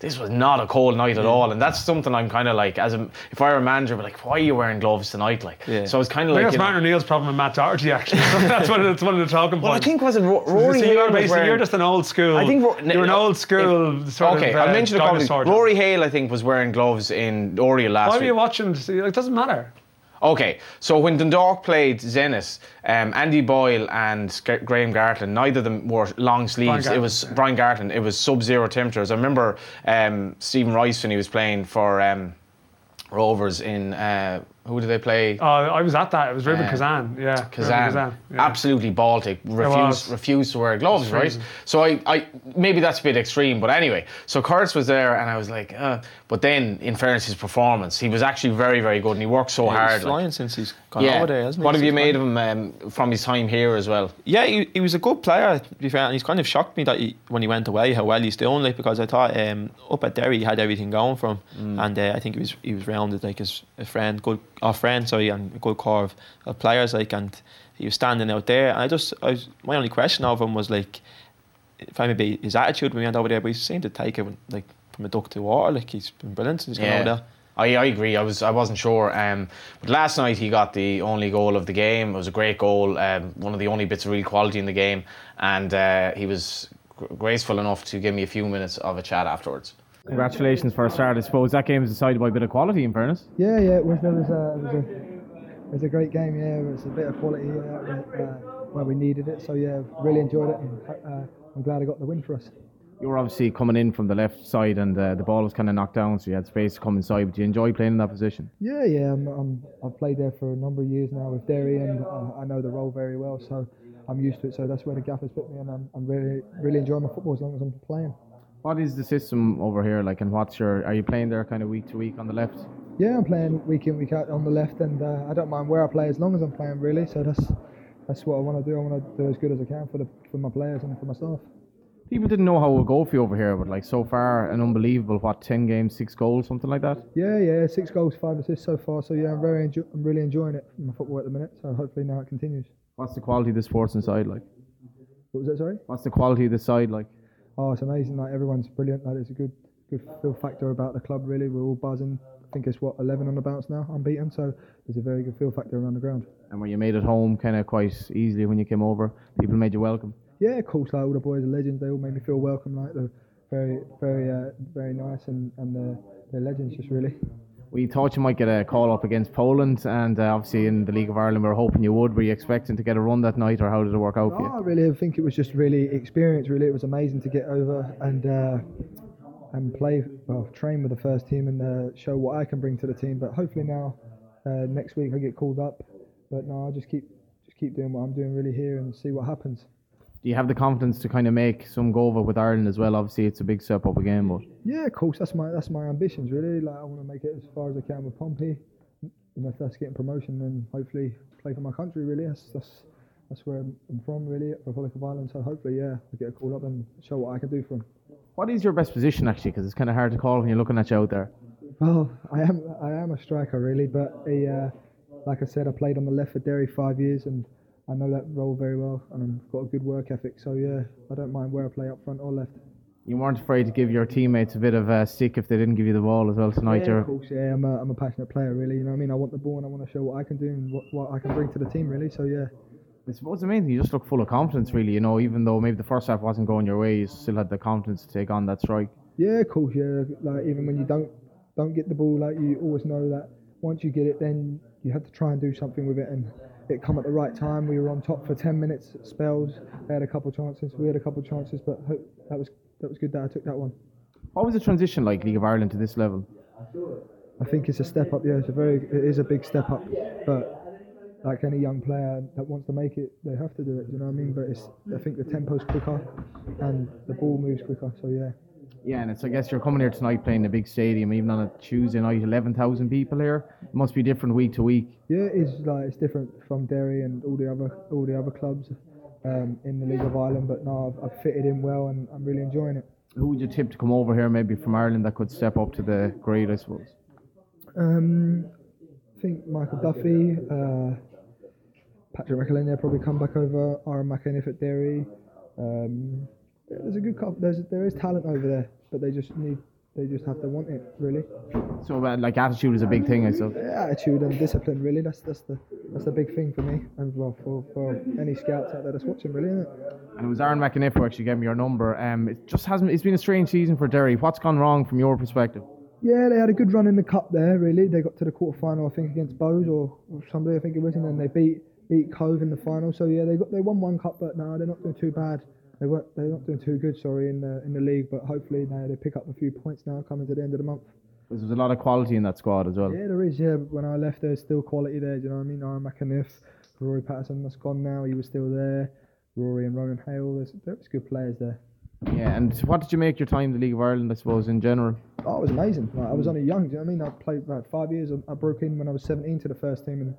this was not a cold night at all, and that's something I'm kind of like, if I were a manager, I'd be like, why are you wearing gloves tonight? Like, so I was kind of like, that's Martin O'Neill's problem with Matt Doherty, actually. That's one of the talking points. Well, I think wasn't Rory Hale you're just an old school. I think you're an old school sort of. Okay, I mentioned Rory Hale, I think, was wearing gloves in Oriel last week. Why were you watching? It doesn't matter. Okay, so when Dundalk played Zenit, Andy Boyle and Graham Gartland, neither of them wore long sleeves. It was Brian Gartland. It was sub-zero temperatures. I remember Stephen Rice when he was playing for Rovers in... who did they play? Oh, I was at that. It was Ruben Kazan. Yeah, Kazan. Yeah. Absolutely Baltic. Refused to wear gloves, right? So I maybe that's a bit extreme, but anyway. So Curtis was there, and I was like, but then, in fairness, his performance, he was actually very, very good, and he worked so hard. He's flying since he's gone over there, hasn't he? What have you made of him from his time here as well? Yeah, he was a good player, to be fair, and he's kind of shocked me that when he went away, how well he's doing, like, because I thought up at Derry he had everything going for him, and I think he was rounded, like, as a friend, and a good core of players, like, and he was standing out there, and my only question of him was, like, if I maybe his attitude when we went over there, but he seemed to take it, like, from a duck to water, like, he's been brilliant since he's gone over there. I agree. I wasn't sure. But last night he got the only goal of the game. It was a great goal. One of the only bits of real quality in the game, and he was graceful enough to give me a few minutes of a chat afterwards. Congratulations for a start. I suppose that game was decided by a bit of quality, in fairness. Yeah. It was a great game. Yeah, it was a bit of quality where we needed it. So yeah, really enjoyed it, and I'm glad I got the win for us. You were obviously coming in from the left side, and the ball was kind of knocked down, so you had space to come inside. But you enjoy playing in that position? Yeah. I've played there for a number of years now with Derry, and I know the role very well, so I'm used to it. So that's where the gaffers put me, and I'm really, really enjoying my football as long as I'm playing. What is the system over here like, and are you playing there kind of week to week on the left? Yeah, I'm playing week in, week out on the left, and I don't mind where I play as long as I'm playing, really. So that's what I want to do. I want to do as good as I can for my players and for myself. People didn't know how it would go for you over here, but like, so far, an unbelievable 10 games, 6 goals, something like that? Yeah, 6 goals, 5 assists so far. So yeah, I'm really enjoying it in my football at the minute. So hopefully now it continues. What's the quality of the Sportsman side like? What was that, sorry? What's the quality of the side like? Oh, it's amazing! Like, everyone's brilliant. Like, there's a good feel factor about the club. Really, we're all buzzing. I think it's 11 on the bounce now, unbeaten. So there's a very good feel factor around the ground. And when you made it home, kind of quite easily when you came over, people made you welcome. Yeah, of course. Like, all the boys are legends. They all made me feel welcome. Like, they're very, very, very nice, and they're legends, just really. We thought you might get a call up against Poland, and obviously in the League of Ireland we were hoping you would. Were you expecting to get a run that night, or how did it work out for you? I really think it was just really experience, really. It was amazing to get over and train with the first team, and show what I can bring to the team. But hopefully now next week I get called up, but no, I'll just keep doing what I'm doing really here and see what happens. Do you have the confidence to kind of make some go over with Ireland as well? Obviously, it's a big step up again, but yeah, of course, that's my ambitions really. Like, I want to make it as far as I can with Pompey, and if that's getting promotion, then hopefully play for my country. Really, that's where I'm from, really, Republic of Ireland. So hopefully, yeah, I get a call up and show what I can do for them. What is your best position actually? Because it's kind of hard to call when you're looking at you out there. Well, I am a striker really, but like I said, I played on the left for Derry 5 years, and I know that role very well, and I've got a good work ethic, so yeah, I don't mind where I play up front or left. You weren't afraid to give your teammates a bit of a stick if they didn't give you the ball as well tonight. Yeah, of course, yeah. I'm a passionate player, really. You know what I mean? I want the ball and I want to show what I can do and what I can bring to the team, really. So, yeah. I suppose the main thing, you just look full of confidence, really. You know, even though maybe the first half wasn't going your way, you still had the confidence to take on that strike. Yeah, of course, yeah. Like, even when you don't get the ball, like, you always know that once you get it, then you have to try and do something with it, and it come at the right time. We were on top for 10 minutes spells. They had a couple of chances. We had a couple of chances, but that was good that I took that one. What was the transition like, League of Ireland to this level? I think it's a step up, yeah. It is a big step up, but like any young player that wants to make it, they have to do it, you know what I mean? But I think the tempo's quicker and the ball moves quicker, so yeah. Yeah, and I guess you're coming here tonight playing a big stadium, even on a Tuesday night, 11,000 people here. It must be different week to week. Yeah, it's different from Derry and all the other clubs in the League of Ireland, but no, I've fitted in well and I'm really enjoying it. Who would you tip to come over here, maybe from Ireland, that could step up to the grade, I suppose? I think Michael Duffy, Patrick McElhinney, they'll probably come back over. Aaron McEniff at Derry. There's a good couple. There is talent over there, but they just have to want it, really. So, attitude is a big thing, I suppose. Yeah, attitude and discipline, really. That's the big thing for me, and well, for any scouts out there that's watching, really, isn't it? And it was Aaron McEniff who actually gave me your number. It's been a strange season for Derry. What's gone wrong from your perspective? Yeah, they had a good run in the cup there, really. They got to the quarter-final, I think, against Bohs or somebody, I think it was, and then they beat Cove in the final. So yeah, they won one cup, but no, they're not doing too bad. They're not doing too good, sorry, in the league, but hopefully now they pick up a few points now coming to the end of the month. Because there's a lot of quality in that squad as well. Yeah, there is, yeah. When I left, there's still quality there, do you know what I mean? Aaron McEniff, Rory Patterson, that's gone now, he was still there. Rory and Ronan Hale, there's good players there. Yeah, and what did you make your time in the League of Ireland, I suppose, in general? Oh, it was amazing. Like, I was only young, do you know what I mean? I played about 5 years. I broke in when I was 17 to the first team and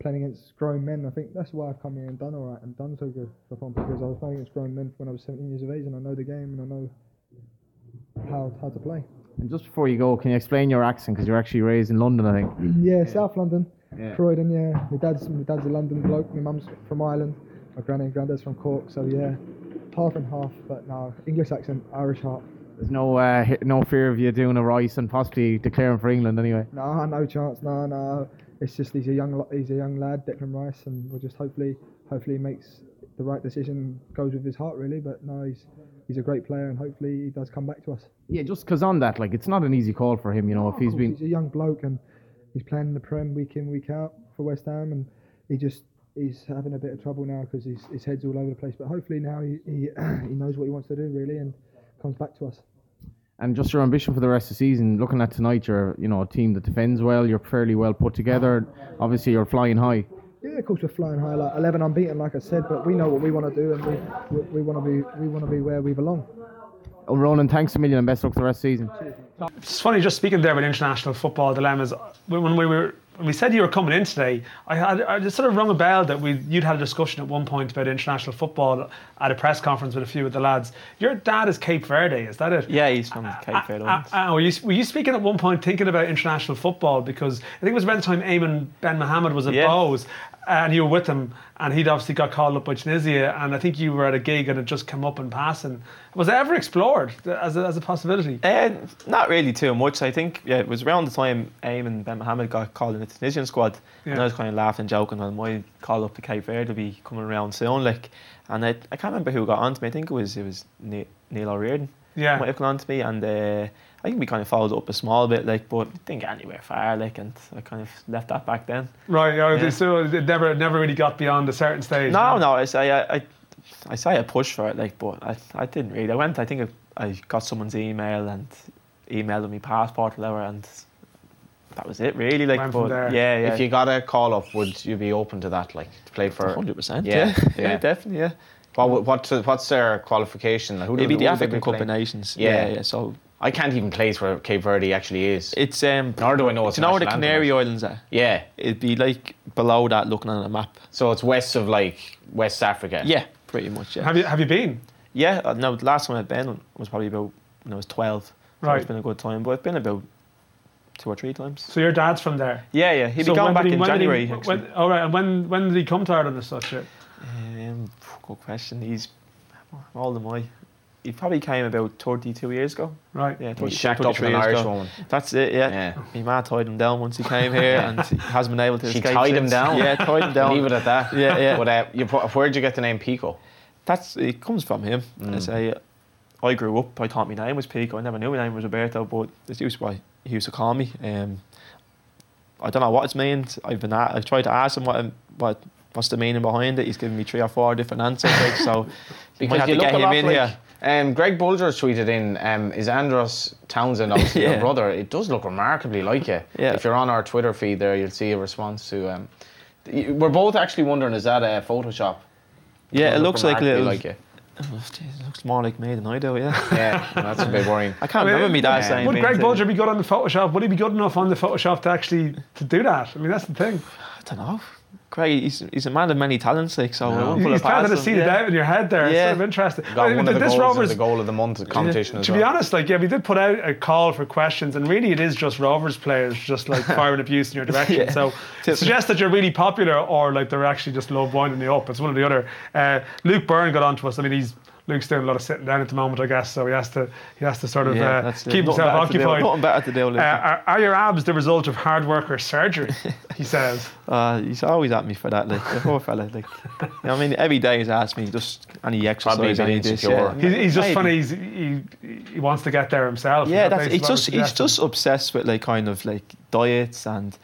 playing against grown men. I think that's why I've come here and done all right and done so good, because I was playing against grown men when I was 17 years of age and I know the game and I know how to play. And just before you go, can you explain your accent, because you're actually raised in London, I think? Yeah, South London, yeah. Croydon, yeah. My dad's a London bloke, my mum's from Ireland, my granny and granddad's from Cork, so yeah. Half and half, but no, English accent, Irish heart. There's no fear of you doing a Rice and possibly declaring for England anyway? No, no chance, no. It's just he's a young lad, Declan Rice, and we'll just hopefully he makes the right decision, goes with his heart really, but no, he's a great player and hopefully he does come back to us. Yeah, just because on that, it's not an easy call for him, you know, if he's been... He's a young bloke and he's playing in the Prem week in, week out for West Ham, and he's having a bit of trouble now because his head's all over the place, but hopefully now he knows what he wants to do really and comes back to us. And just your ambition for the rest of the season, looking at tonight, you're a team that defends well, you're fairly well put together, obviously you're flying high. Yeah, of course we're flying high, 11 unbeaten like I said, but we know what we want to do and we want to be where we belong. Oh, Ronan, thanks a million and best luck for the rest of the season. It's funny just speaking there about international football dilemmas. When we said you were coming in today, I just sort of rung a bell that you'd had a discussion at one point about international football at a press conference with a few of the lads. Your dad is Cape Verde, is that it? Yeah, he's from Cape Verde. Were you speaking at one point thinking about international football? Because I think it was around the time Eamon Ben Mohamed was at Bohs, and you were with him, and he'd obviously got called up by Tunisia, and I think you were at a gig and it just came up in passing. Was it ever explored as a possibility? Not really too much. I think it was around the time Eamon Ben Mohamed got called in the Tunisian squad, and I was kind of laughing and joking, and my call up to Cape Verde will be coming around soon. And I can't remember who got on to me. I think it was Neil O'Riordan. Yeah, might have gone on to me, and I think we kind of followed up a small bit, but I didn't get anywhere far, and I kind of left that back then. Right, yeah. So it never really got beyond a certain stage. No, I say I pushed for it, but I didn't really. I went, I think I got someone's email and emailed me passport or whatever, and that was it really. If you got a call up, would you be open to that, to play for? 100%. Yeah, definitely, yeah. What's their qualification? It'd be the African Cup of Nations. Yeah. So I can't even place where Cape Verde actually is. It's nor do I know. It's not where the Canary Islands are. Yeah, it'd be below that looking on a map. So it's west of West Africa. Yeah, pretty much. Yeah. Have you been? Yeah, no. The last time I've been was probably about when I was 12. So right. It's been a good time, but I've been about 2 or 3 times. So your dad's from there. Yeah. He'd be going back in January. All right. And when did he come to Ireland as such? Good question. He's how old am I? he probably came about 32 years ago. Right. Yeah, he shacked up with an Irish woman. That's it, yeah. He might tied him down once he came here and he hasn't been able to escape. She tied him down? Yeah, tied him down. Leave it at that. Yeah, yeah. But where'd you get the name Pico? It comes from him. Mm. I say, I grew up, I thought my name was Pico. I never knew my name was Roberto, but it's used why he used to call me. I don't know what it's meant. I've tried to ask him what's the meaning behind it. He's given me 3 or 4 different answers. Like, so you might have to get him in here. Greg Bulger tweeted in, is Andros Townsend, obviously your brother? It does look remarkably like you. Yeah. If you're on our Twitter feed there, you'll see a response to... we're both actually wondering, is that a Photoshop? Yeah, it looks like a little... Like you. Oh, geez, it looks more like me than I do, yeah, that's a bit worrying. I can't remember me dad saying. Would Greg Bulger be good on the Photoshop? Would he be good enough on the Photoshop to do that? I mean, that's the thing. I don't know. Greg, he's a man of many talents, so I won't pull it past him. He's starting to see the doubt in your head there. It's sort of interesting. Got one of the goals Rovers, in the goal of the month competition as well. To be honest, we did put out a call for questions, and really it is just Rovers players just firing abuse in your direction. So suggest that you're really popular or they're actually just love winding you up. It's one or the other. Luke Byrne got on to us. I mean, Luke's doing a lot of sitting down at the moment, I guess, so he has to sort of keep himself occupied. Nothing better to do. Are your abs the result of hard work or surgery? He says. He's always at me for that, the poor fella. I mean, every day he's asked me just any exercise, any this. Yeah. He's just funny. He wants to get there himself. Yeah, he's just obsessed with diets and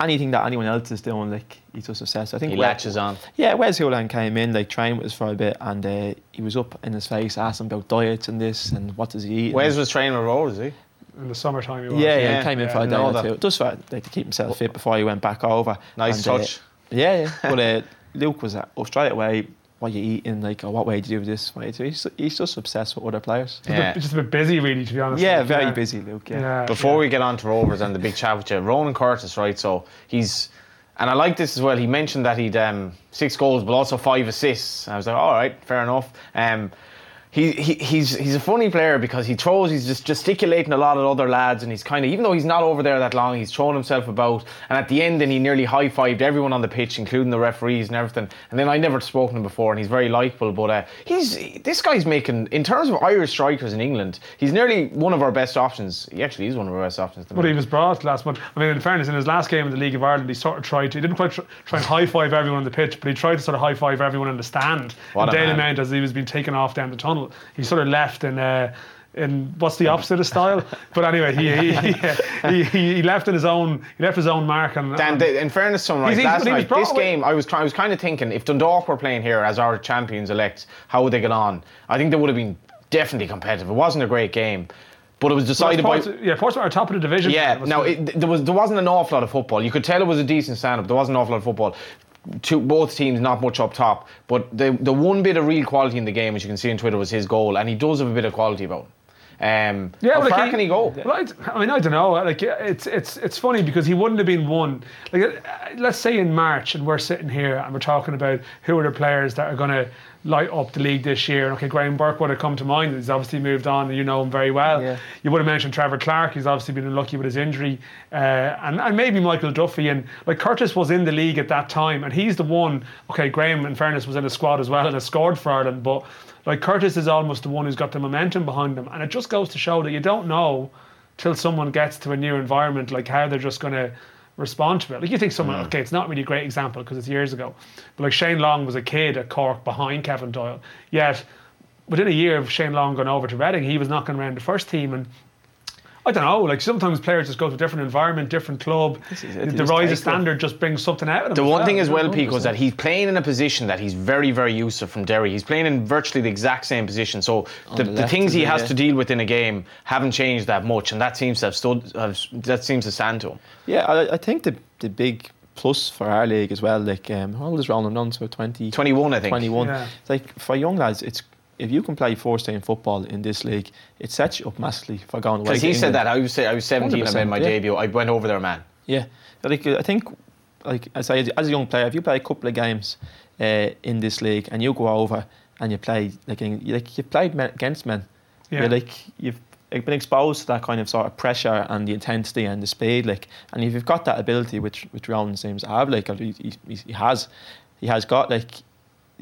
anything that anyone else is doing, he's just obsessed. I think he latches on. Yeah, Wes Hewland came in, trained with us for a bit, and he was up in his face, asking about diets and this, and what does he eat. Wes was training with Rovers, is he? In the summertime he was. Yeah, he came in for a day or two, just for, to keep himself fit before he went back over. Nice touch. But Luke was straight away, what are you eating, or what way do you do this? He's just obsessed with other players. Just a bit busy, really, to be honest. Yeah, very busy, Luke. Yeah. Before we get on to Rovers and the big chat with you, Ronan Curtis, right? So he's, and I like this as well, he mentioned that he'd 6 goals, but also 5 assists. I was like, all right, fair enough. He's a funny player because he's just gesticulating a lot at other lads, and he's kind of, even though he's not over there that long, he's throwing himself about, and at the end then he nearly high-fived everyone on the pitch, including the referees and everything. And then I never spoken to him before, and he's very likeable, but this guy's making, in terms of Irish strikers in England, he's nearly one of our best options. He actually is one of our best options. But he was brought last month. I mean, in fairness, in his last game in the League of Ireland, he sort of tried to, he didn't quite try and high-five everyone on the pitch, but he tried to sort of high-five everyone in the stand. What a man. Dalymount, as he was being taken off down the tunnel. He sort of left in what's the opposite of style, but anyway, he left in his own mark. And Dan, in fairness, last night this game, I was kind of thinking, if Dundalk were playing here as our champions elect, how would they get on? I think they would have been definitely competitive. It wasn't a great game, but it was decided by... Yeah, Portsmouth are top of the division. Yeah, there wasn't an awful lot of football. You could tell it was a decent stand-up. There wasn't an awful lot of football. Both teams not much up top, but the one bit of real quality in the game, as you can see on Twitter, was his goal, and he does have a bit of quality about him. How far can he go? Well, I don't know. It's funny because he wouldn't have been one. Let's say in March, and we're sitting here and we're talking about who are the players that are going to light up the league this year. And okay, Graham Burke would have come to mind. He's obviously moved on, and you know him very well. Yeah. You would have mentioned Trevor Clark. He's obviously been unlucky with his injury, and maybe Michael Duffy. And Curtis was in the league at that time, and he's the one. Okay, Graham, in fairness, was in the squad as well and has scored for Ireland, but. Curtis is almost the one who's got the momentum behind them, and it just goes to show that you don't know till someone gets to a new environment how they're just going to respond to it. You think someone, okay, it's not really a great example because it's years ago, but Shane Long was a kid at Cork behind Kevin Doyle, yet within a year of Shane Long going over to Reading, he was knocking around the first team. And I don't know, sometimes players just go to a different environment, different club. The rise of standard just brings something out of them. The one thing as well, Pico, is that he's playing in a position that he's very, very used to from Derry. He's playing in virtually the exact same position. So the things he has to deal with in a game haven't changed that much, and that seems to have stand to him. Yeah, I think the big plus for our league as well, how old is Ronan Nunn's? About 20? 21, I think. 21. Yeah. For young lads, if you can play first-team football in this league, it sets you up massively for going away. Because he said that I was 17, I made my debut. I went over there, man. Yeah, I think, as a young player, if you play a couple of games in this league and you go over and you play you played against men, yeah. You've been exposed to that kind of sort of pressure and the intensity and the speed, and if you've got that ability, which Ronan seems to have, he has got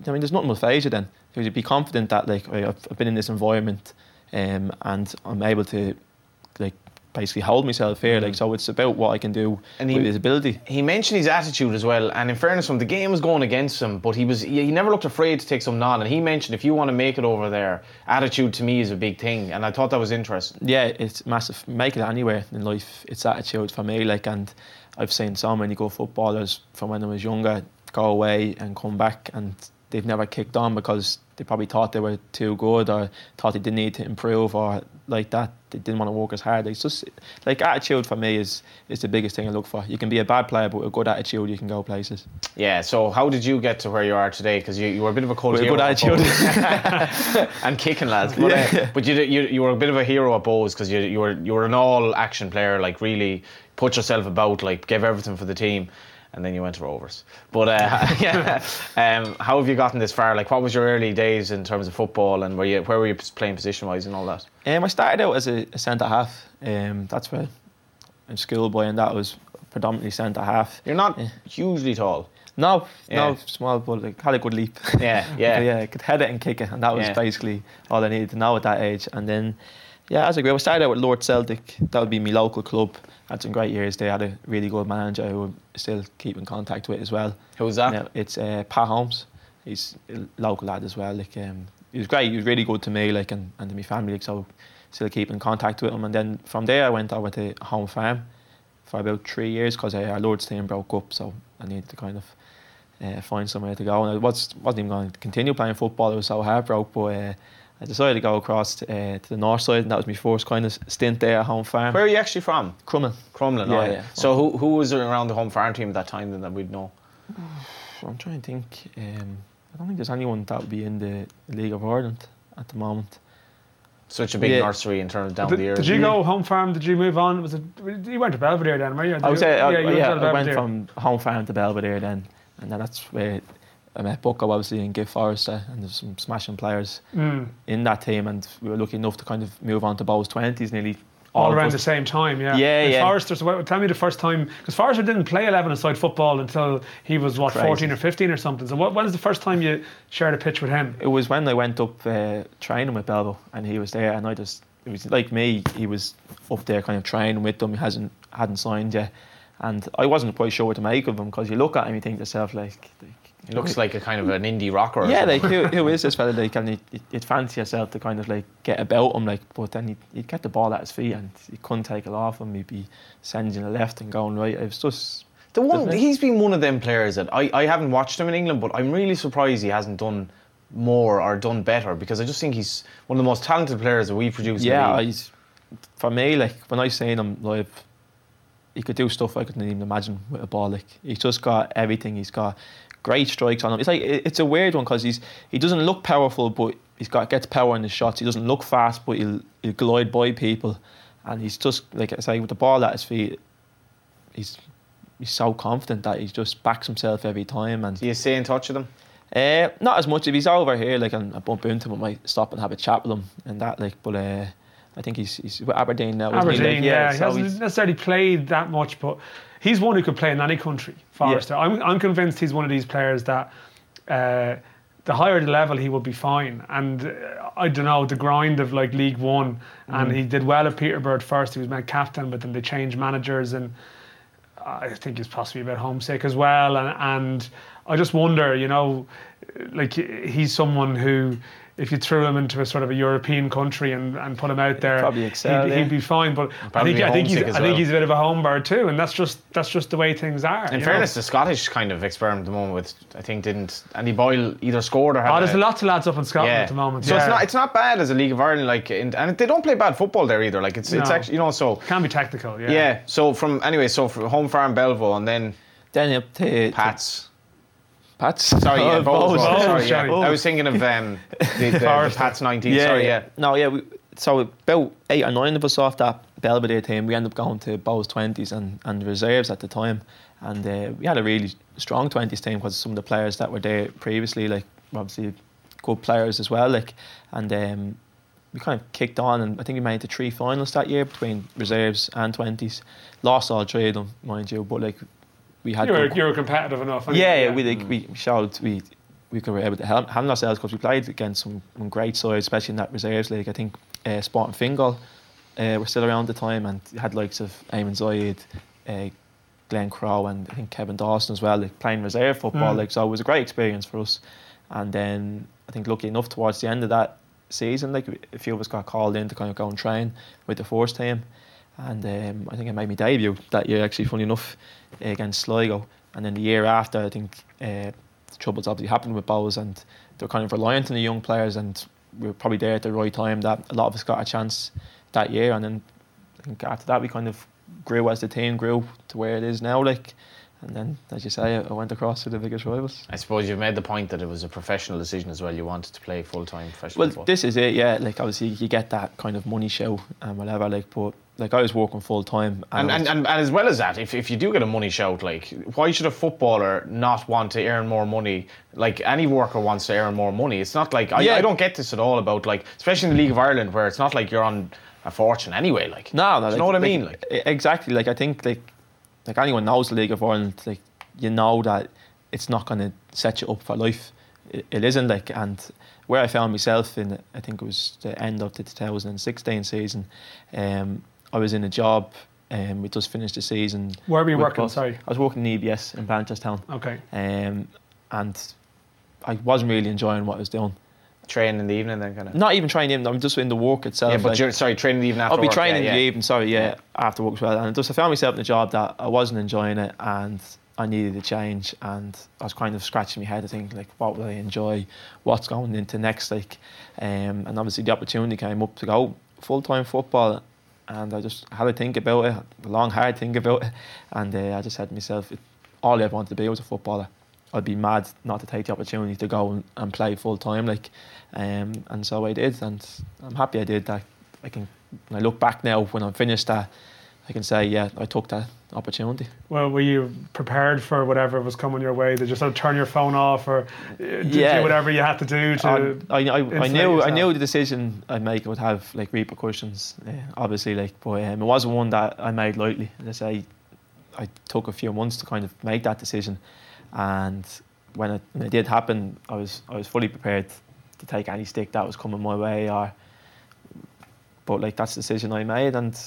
I mean, there's nothing will faze you then, because you'd be confident that, like, I've been in this environment, and I'm able to, like, basically hold myself here. Like, so it's about what I can do with his ability. He mentioned his attitude as well, and in fairness, from the game was going against him, but he never looked afraid to take some nod. And he mentioned, if you want to make it over there, attitude to me is a big thing, and I thought that was interesting. Yeah, it's massive. Make it anywhere in life, it's attitude for me. Like, and I've seen so many good footballers from when I was younger go away and come back, and they've never kicked on because they probably thought they were too good, or thought they didn't need to improve, or like that. They didn't want to work as hard. It's just, like, attitude for me is the biggest thing I look for. You can be a bad player, but with a good attitude, you can go places. Yeah, so how did you get to where you are today? Because you were a bit of a cold hero. With a good attitude. And kicking, lads. But, but you were a bit of a hero at Bohs, because you were an all-action player, like, really put yourself about, like, gave everything for the team. And then you went to Rovers. But how have you gotten this far? Like, what was your early days in terms of football, and where were you playing position-wise and all that? I started out as a centre-half. That's where I'm schoolboy, and that was predominantly centre-half. You're not hugely tall. No, small, but I had a good leap. Yeah. I could head it and kick it, and that was basically all I needed to know at that age. And then, as I grew up, I started out with Lord Celtic. That would be my local club. Had some great years. They had a really good manager who I still keep in contact with as well. Who was that? It's Pat Holmes. He's a local lad as well. Like, he was great. He was really good to me, like, and to my family. Like, so still keep in contact with him. And then from there, I went over to Home Farm for about 3 years, because our Lord's team broke up, so I needed to kind of find somewhere to go. And I wasn't even going to continue playing football. I was so heartbroken, but I decided to go across to the north side, and that was my first kind of stint there at Home Farm. Where are you actually from? Crumlin, yeah. Yeah. So who was around the Home Farm team at that time then that we'd know? I'm trying to think. I don't think there's anyone that would be in the League of Ireland at the moment. Such a big nursery in terms of down the years. Did you go Home Farm? Did you move on? You went to Belvedere then, were you? I went from Home Farm to Belvedere then, and then that's where I met Bucko, obviously, and Giff Forrester, and there's some smashing players in that team, and we were lucky enough to kind of move on to Bohs 20s nearly. All around the same time, yeah. Forrester, so tell me the first time, because Forrester didn't play 11-a-side football until he was, 14 or 15 or something. So when was the first time you shared a pitch with him? It was when I went up training with Belbo, and he was there, and it was like me, he was up there kind of training with them, he hadn't signed yet, and I wasn't quite sure what to make of him, because you look at him, you think to yourself, he looks like a kind of an indie rocker or something. Who is this fella? Like, and you'd fancy yourself to kind of get about him, but then he'd get the ball at his feet and he couldn't take it off him. He'd be sending it left and going right. It was just he's been one of them players that I haven't watched him in England, but I'm really surprised he hasn't done more or done better, because I just think he's one of the most talented players that we produce. Yeah, for me, when I seen him live, he could do stuff I couldn't even imagine with a ball. He's just got everything. He's got great strikes on him. It's a weird one, because he doesn't look powerful, but gets power in his shots. He doesn't look fast, but he'll glide by people, and he's just, with the ball at his feet, he's so confident that he just backs himself every time. And do you stay in touch with him? Not as much. If he's over here, I bump into him, I might stop and have a chat with him and that. But I think he's with Aberdeen now. He hasn't necessarily played that much, but he's one who could play in any country, Forrester. Yeah. I'm convinced he's one of these players that the higher the level, he will be fine. And I don't know, the grind of League One, and he did well at Peterborough at first. He was made captain, but then they changed managers, and I think he's possibly a bit homesick as well. And I just wonder, he's someone who, if you threw him into a sort of a European country and put him out there, probably excel, he'd be fine. But I think he's a bit of a homebird too, and that's just the way things are. In fairness, the Scottish kind of experiment at the moment with, I think, didn't Andy Boyle either scored or had. There's lots of lads up in Scotland at the moment. So it's not bad as a League of Ireland, and they don't play bad football there either. It's actually so it can be tactical. Yeah. Yeah. So from Home Farm, Belvo, and then up to Pats. Pats? Sorry, yeah, Bohs. Sorry, yeah. I was thinking of the Pats 19. Yeah, sorry, yeah. No, yeah. So about 8 or 9 of us off that Belvedere team, we ended up going to Bohs 20s and reserves at the time. And we had a really strong 20s team, because some of the players that were there previously, obviously good players as well. And we kind of kicked on, and I think we made the 3 finals that year between reserves and 20s. Lost all 3 of them, mind you, but we had. You were competitive enough. We we were able to handle ourselves because we played against some great sides, especially in that reserves league. I think Sporting Fingal were still around the time, and had likes of Eamon Zaid, Glenn Crowe, and I think Kevin Dawson as well, like, playing reserve football. Mm. Like, so it was a great experience for us. And then I think lucky enough towards the end of that season, like, a few of us got called in to kind of go and train with the first team. And I think I made my debut that year, actually, funny enough, against Sligo. And then the year after, I think the troubles obviously happened with Bohs, and they were kind of reliant on the young players, and we were probably there at the right time that a lot of us got a chance that year. And then I think after that, we kind of grew as the team grew to where it is now, like. And then, as you say, I went across to the biggest rivals. I suppose you've made the point that it was a professional decision as well. You wanted to play full-time professional football. Well, this is it, yeah. Like, obviously, you get that kind of money show and whatever, like, but like, I was working full-time. And as well as that, if you do get a money shout, like, why should a footballer not want to earn more money? Like, any worker wants to earn more money. It's not like... I don't get this at all about, like... Especially in the League of Ireland, where it's not like you're on a fortune anyway, like... No, you know what I mean? Like, exactly. Like, I think, like anyone knows the League of Ireland, like, you know that it's not going to set you up for life. It isn't, like. And where I found myself in, I think it was the end of the 2016 season, I was in a job, and we just finished the season. Where were you working? Sorry, I was working in EBS in Blanchardstown. Okay. And I wasn't really enjoying what I was doing. Training in the evening, then, kind of. Not even training in the evening. I'm just in the work itself. Yeah, but like, training in the evening after work. I'll be training in the evening. After work as well. And just I found myself in a job that I wasn't enjoying it, and I needed a change. And I was kind of scratching my head, I think, like, what will I enjoy? What's going into next? Like, and obviously the opportunity came up to go full time football. And I just had to think about it, a long, hard think about it. And I just said to myself, all I ever wanted to be was a footballer. I'd be mad not to take the opportunity to go and play full-time. Like, and so I did. And I'm happy I did. When I look back now, when I'm finished that, I can say, yeah, I took that opportunity. Well, were you prepared for whatever was coming your way? Did you sort of turn your phone off or do whatever you had to do to... I knew the decision I'd make would have, like, repercussions, obviously, like, but it wasn't one that I made lightly. As I say, I took a few months to kind of make that decision, and when it did happen, I was fully prepared to take any stick that was coming my way, but like, that's the decision I made, and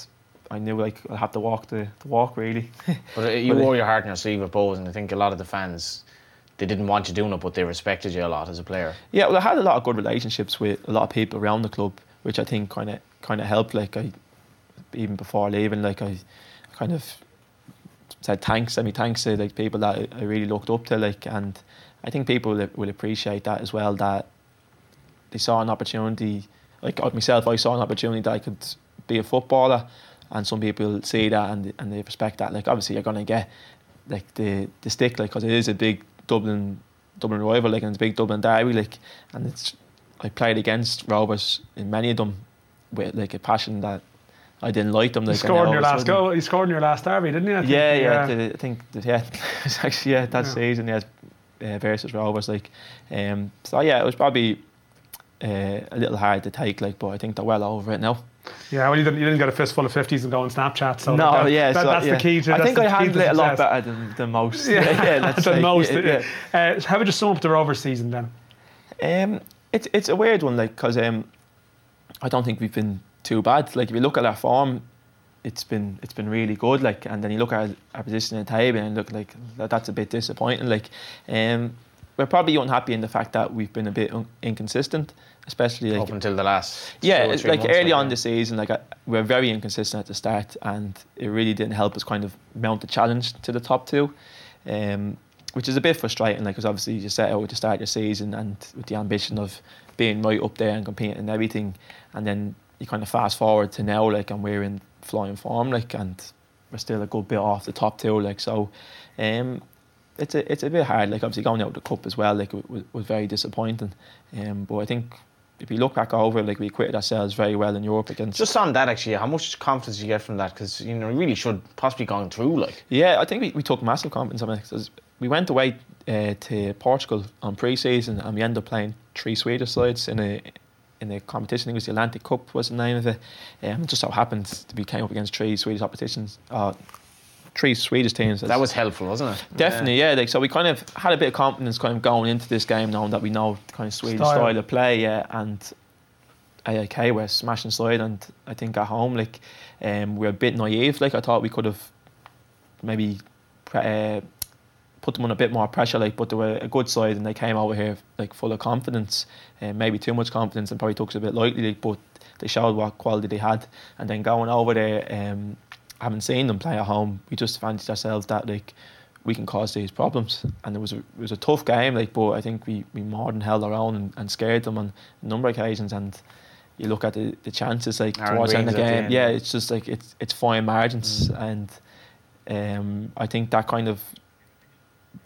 I knew, like, I'd have to walk the walk, really. But you wore your heart on your sleeve with Bohs, and I think a lot of the fans, they didn't want you doing it, but they respected you a lot as a player. Yeah, well, I had a lot of good relationships with a lot of people around the club, which I think kind of helped. Like, even before leaving, like, I kind of said thanks to, like, people that I really looked up to, like, and I think people will appreciate that as well, that they saw an opportunity. Like, myself, I saw an opportunity that I could be a footballer, and some people see that and they respect that. Like, obviously you're going to get, like, the stick, like, because it is a big Dublin rival, like, and it's a big Dublin derby, like, and it's... I played against Rovers in many of them with, like, a passion that I didn't like them. Like, you scored in your last goal. You scored in your last derby, didn't you? It was actually season. Yeah, versus Rovers. Like, so yeah, it was probably a little hard to take. Like, but I think they're well over it now. Yeah, well, you didn't get a fistful of 50s and go on Snapchat. So no, that's the key to. I think I handled it a lot better than most. Most. How would you sum up the Rovers season then? It's a weird one, like, because I don't think we've been too bad. Like, if you look at our form, it's been really good. Like, and then you look at our position in the table and look, like, that's a bit disappointing. Like, we're probably unhappy in the fact that we've been a bit inconsistent, especially, like, up until the last. Yeah, it's like early on the season, like, we were very inconsistent at the start, and it really didn't help us kind of mount the challenge to the top two, which is a bit frustrating, like, because obviously you set out to start your season and with the ambition of being right up there and competing and everything, and then you kind of fast forward to now, like, and we're in flying form, like, and we're still a good bit off the top two, like, so it's a bit hard, like, obviously going out the cup as well, like, it was very disappointing, but I think if you look back over, like, we acquitted ourselves very well in Europe against... Just on that, actually, how much confidence do you get from that? Because, you know, we really should possibly gone through, like... Yeah, I think we took massive confidence. I mean, cause we went away to Portugal on pre-season, and we ended up playing three Swedish sides in a competition. I think it was the Atlantic Cup was the name of it. It just so happened we came up against three Swedish three Swedish teams. That was helpful, wasn't it? Definitely, yeah. Like, so we kind of had a bit of confidence kind of going into this game, knowing that we know kind of Swedish style of play, yeah, and AIK were smashing side, and I think at home, like, we were a bit naive. Like, I thought we could have maybe put them on a bit more pressure, like, but they were a good side and they came over here like full of confidence, and maybe too much confidence, and probably took us a bit lightly, like, but they showed what quality they had. And then going over there, having seen them play at home, we just fancied ourselves that, like, we can cause these problems. And it was a tough game, like, but I think we more than held our own and scared them on a number of occasions. And you look at the chances, like, towards the end of the game, yeah, it's just like it's fine margins. And I think that kind of,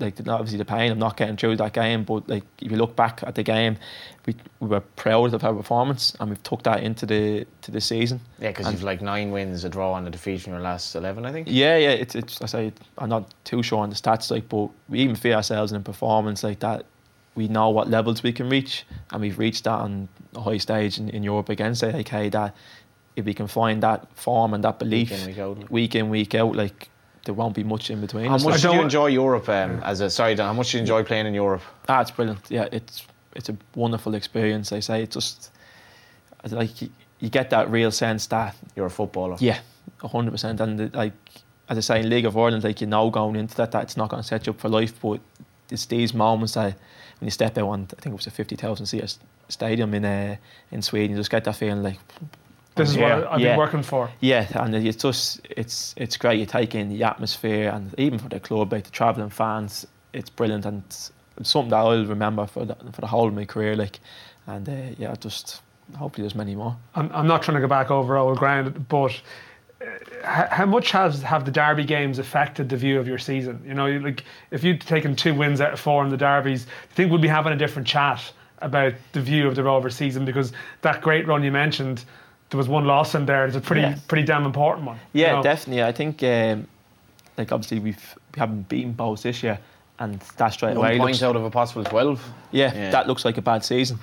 like, obviously the pain of not getting through that game, but, like, if you look back at the game, we were proud of our performance, and we've took that into the season. Yeah, because you've, like, 9 wins, a draw and a defeat from your last 11, I think. Yeah, it's I say, I'm not too sure on the stats, like, but we even feel ourselves in a performance like that. We know what levels we can reach, and we've reached that on a high stage in Europe against AIK, that if we can find that form and that belief week in, week out, like, there won't be much in between. How much do you enjoy Europe? Dan, how much do you enjoy playing in Europe? Ah, it's brilliant. Yeah, it's a wonderful experience. I say it's just like you get that real sense that you're a footballer. Yeah, 100%. And, like, as I say, in League of Ireland, like, you know, going into that it's not going to set you up for life. But it's these moments that when you step out on, I think it was a 50,000 seat stadium in Sweden, you just get that feeling like, this is what I've been working for. Yeah, and it's just it's great. You take in the atmosphere, and even for the club, like, the travelling fans, it's brilliant, and it's something that I'll remember for the whole of my career. Like, and just hopefully there's many more. I'm not trying to go back over old ground, but how much have the derby games affected the view of your season? You know, like, if you'd taken 2 wins out of 4 in the derbies, I think we'd be having a different chat about the view of the Rovers season, because that great run you mentioned. There was 1 loss in there. It's a pretty damn important one. Yeah, you know? Definitely. I think, like, obviously we haven't beaten Bohs this year, and that straight away. 1 point out of a possible 12. Yeah, that looks like a bad season.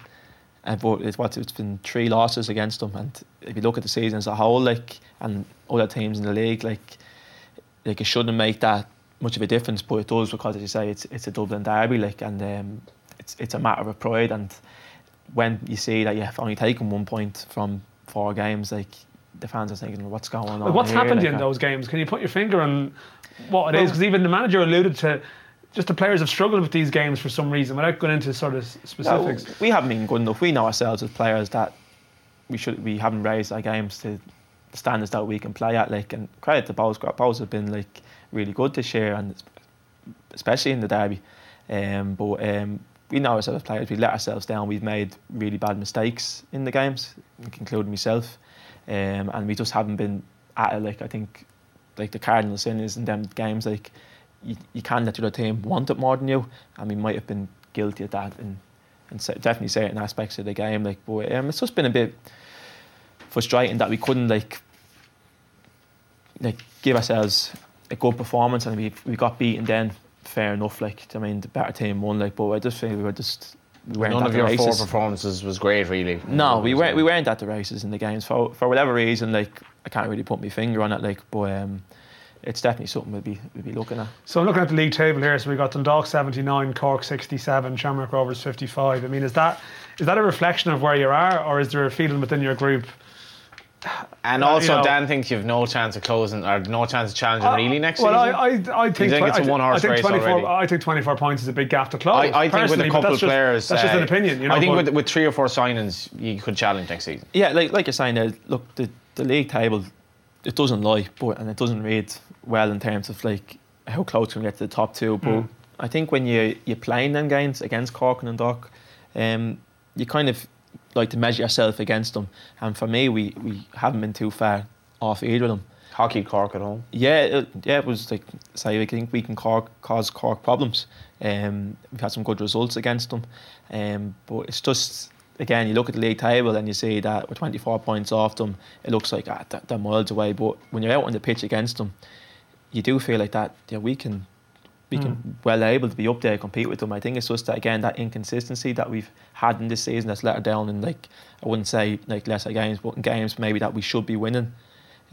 But it's been 3 losses against them, and if you look at the season as a whole, like, and other teams in the league, like it shouldn't make that much of a difference, but it does, because, as you say, it's a Dublin derby, like, and it's a matter of pride. And when you see that you have only taken 1 point from 4 games, like, the fans are thinking, what's going on? Like, what's happened in those games? Can you put your finger on what it is? Because even the manager alluded to, just the players have struggled with these games for some reason, without going into sort of specifics. No, we haven't been good enough. We know ourselves as players that we haven't raised our games to the standards that we can play at. Like, and credit to Bohs. Bohs have been, like, really good this year, and especially in the derby. We know ourselves as players, we let ourselves down. We've made really bad mistakes in the games, including myself, and we just haven't been at it. Like, I think, like, the cardinal sin is in them games, like, you can't let the other team want it more than you, and we might have been guilty of that in definitely certain aspects of the game. Like, but it's just been a bit frustrating that we couldn't like give ourselves a good performance, and we got beaten then. Fair enough, like, I mean, the better team won, like, but I just think we weren't none of your races. 4 performances was great, really. No, we weren't at the races in the games for whatever reason. Like, I can't really put my finger on it, like, but it's definitely something we'll be looking at. So I'm looking at the league table here. So we got Dundalk 79, Cork 67, Shamrock Rovers 55. I mean, is that a reflection of where you are, or is there a feeling within your group? And also, you know, Dan thinks you've no chance of closing, or no chance of challenging really next season. Well, I think it's a one-horse race already. I think 24 points is a big gap to close. I think with a couple of players, that's just an opinion. You know, I think with 3 or 4 signings, you could challenge next season. Yeah, like you're saying, look, the league table, it doesn't lie, but and it doesn't read well in terms of, like, how close can we get to the top 2. But I think when you're playing them games against Cork and Dock, you kind of like to measure yourself against them, and for me we haven't been too far off either of them. Hockey Cork at home, it was like, say, I think we can cause Cork problems. We've had some good results against them, but it's just, again, you look at the league table and you see that we're 24 points off them. It looks like they're miles away, but when you're out on the pitch against them, you do feel like that, yeah, we can well able to be up there and compete with them. I think it's just that, again, that inconsistency that we've had in this season that's let her down in, like, I wouldn't say like lesser games, but in games maybe that we should be winning,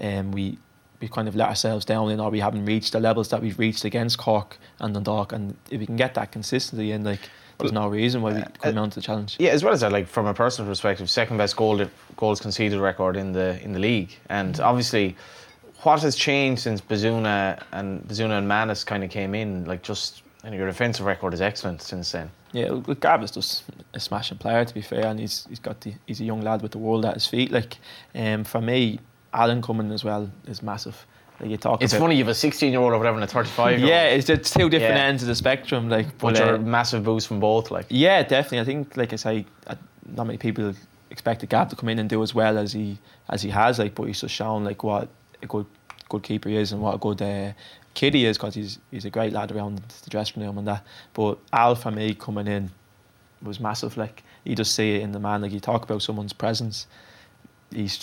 and we we've kind of let ourselves down in, or we haven't reached the levels that we've reached against Cork and Dundalk. And if we can get that consistency in, like, there's no reason why we come on to the challenge. Yeah, as well as that, like, from a personal perspective, second best goals conceded record in the league, and obviously, what has changed since Bazuna and Manus kind of came in? Like, just, and your defensive record is excellent since then. Yeah, look, Gav is just a smashing player, to be fair, and he's a young lad with the world at his feet. Like, for me, Alan coming as well is massive. Like, it's funny, you have a 16-year-old over having a 35-year-old. Yeah, it's two different ends of the spectrum. Like, but a massive boost from both. Like, yeah, definitely. I think, like I say, not many people expected Gav to come in and do as well as he has. Like, but he's just shown, like, what a good keeper he is and what a good kid he is, because he's a great lad around the dressing room and that. But Al, for me, coming in was massive. Like, you just see it in the man. Like, you talk about someone's presence, he's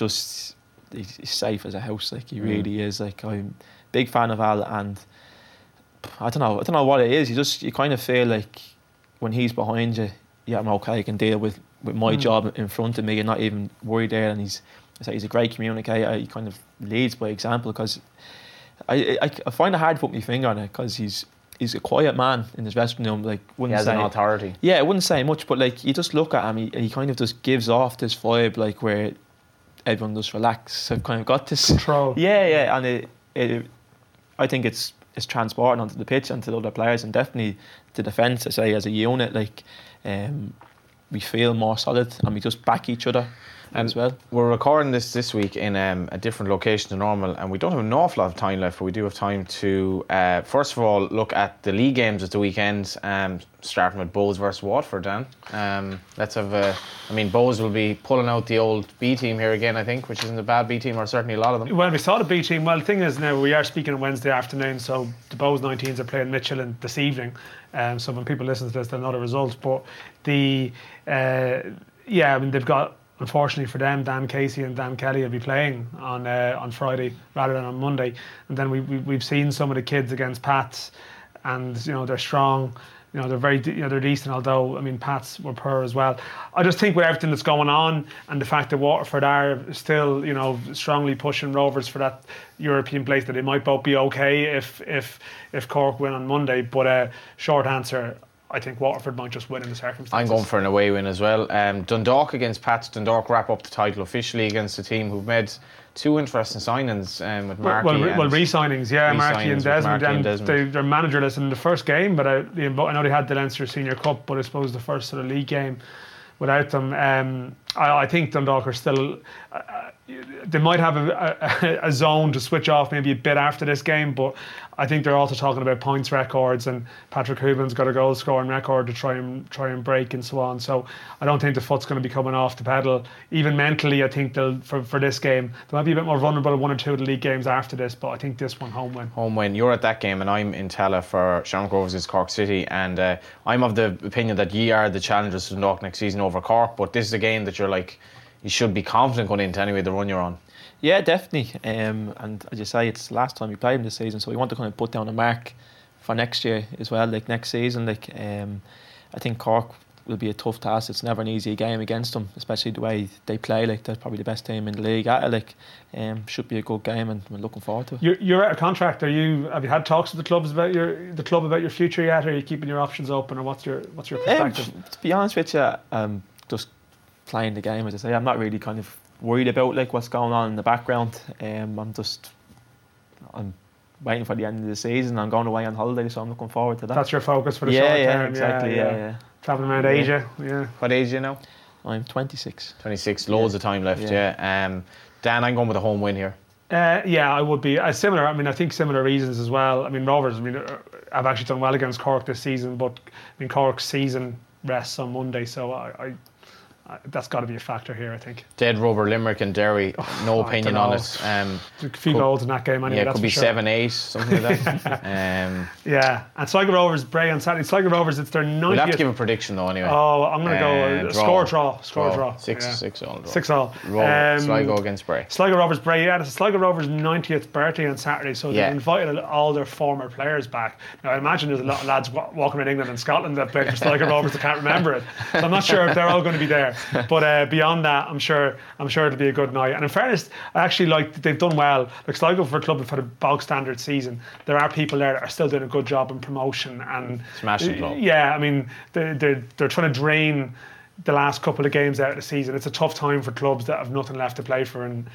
safe as a house, like, he really is. Like, I'm a big fan of Al, and I don't know what it is. You kind of feel like when he's behind you, yeah, I'm okay, I can deal with my job in front of me and not even worry there. And he's a great communicator. He kind of leads by example, because I find it hard to put my finger on it, because he's a quiet man in his dressing room. Like, he has an authority. Yeah, I wouldn't say much, but, like, you just look at him, he kind of just gives off this vibe, like, where everyone just relax. I've kind of got this control. Yeah, and I think it's transporting onto the pitch and to the other players, and definitely the defence. I say, as a unit, like, we feel more solid and we just back each other and as well. We're recording this week in a different location to normal, and we don't have an awful lot of time left, but we do have time to first of all look at the league games at the weekend, starting with Bohs versus Watford. Dan, let's have Bohs will be pulling out the old B team here again, I think, which isn't a bad B team, or certainly a lot of them. Well, we saw the B team. Well, the thing is, now we are speaking on Wednesday afternoon, so the Bohs 19s are playing Michelin this evening, so when people listen to this they'll know the results. But they've got, unfortunately for them, Dan Casey and Dan Kelly will be playing on Friday rather than on Monday. And then we've seen some of the kids against Pats, and, you know, they're strong. You know, they're very, you know, they're decent, although, I mean, Pats were poor as well. I just think with everything that's going on, and the fact that Waterford are still, you know, strongly pushing Rovers for that European place, that they might both be okay if Cork win on Monday. But short answer, I think Waterford might just win in the circumstances. I'm going for an away win as well. Dundalk against Pats. Dundalk wrap up the title officially against a team who've made two interesting signings with Markey. Well, re-signings, yeah, Markey and Desmond. They're managerless in the first game, but I know they had the Leinster Senior Cup, but I suppose the first sort of league game without them. I think Dundalk are still... they might have a zone to switch off maybe a bit after this game, but I think they're also talking about points records, and Patrick Hooban's got a goal scoring record to try and break and so on. So I don't think the foot's going to be coming off the pedal. Even mentally, I think they'll for this game, they might be a bit more vulnerable in one or two of the league games after this, but I think this one, home win. Home win. You're at that game and I'm in Tala for Shamrock Rovers against Cork City, and I'm of the opinion that ye are the challengers to Dundalk next season over Cork, but this is a game that you're like, you should be confident going into anyway the run you're on. Yeah, definitely. And as you say, it's the last time we played him this season, so we want to kind of put down a mark for next year as well. Like, next season, like, I think Cork will be a tough task. It's never an easy game against them, especially the way they play. Like, they're probably the best team in the league at it. Like, should be a good game, and we're looking forward to it. You're out of contract. Have you had talks with the club about your future yet? Or are you keeping your options open, or what's your perspective? To be honest with you, just playing the game, as I say, I'm not really kind of worried about, like, what's going on in the background. I'm waiting for the end of the season. I'm going away on holiday, so I'm looking forward to that. That's your focus for the short term. Exactly, yeah. Travelling around Asia, yeah. What age are you now? I'm 26. 26, loads of time left, yeah. Dan, I'm going with a home win here. I would be similar. I mean, I think similar reasons as well. I mean, Rovers, I've actually done well against Cork this season, but Cork's season rests on Monday, so that's got to be a factor here, I think. Dead rubber, Limerick and Derry. No opinion on it. A few goals in that game anyway. Yeah, it could be 7-8, something like that. And Sligo Rovers, Bray on Saturday. Sligo Rovers, it's their 90th. We'll have to give a prediction though anyway. Oh, I'm going to go draw. Score draw. 6-6 all. 6-all. Sligo against Bray. Sligo Rovers, Bray. Yeah, it's Sligo Rovers' 90th birthday on Saturday, so they've invited all their former players back. Now, I imagine there's a lot of lads walking around England and Scotland that played for Sligo Rovers that can't remember it. So I'm not sure if they're all going to be there. But beyond that, I'm sure it'll be a good night. And in fairness, I actually like they've done well. Like Sligo for a club have had a bog standard season. There are people there that are still doing a good job in promotion and smashing club. Yeah, I mean they're trying to drain the last couple of games out of the season. It's a tough time for clubs that have nothing left to play for, and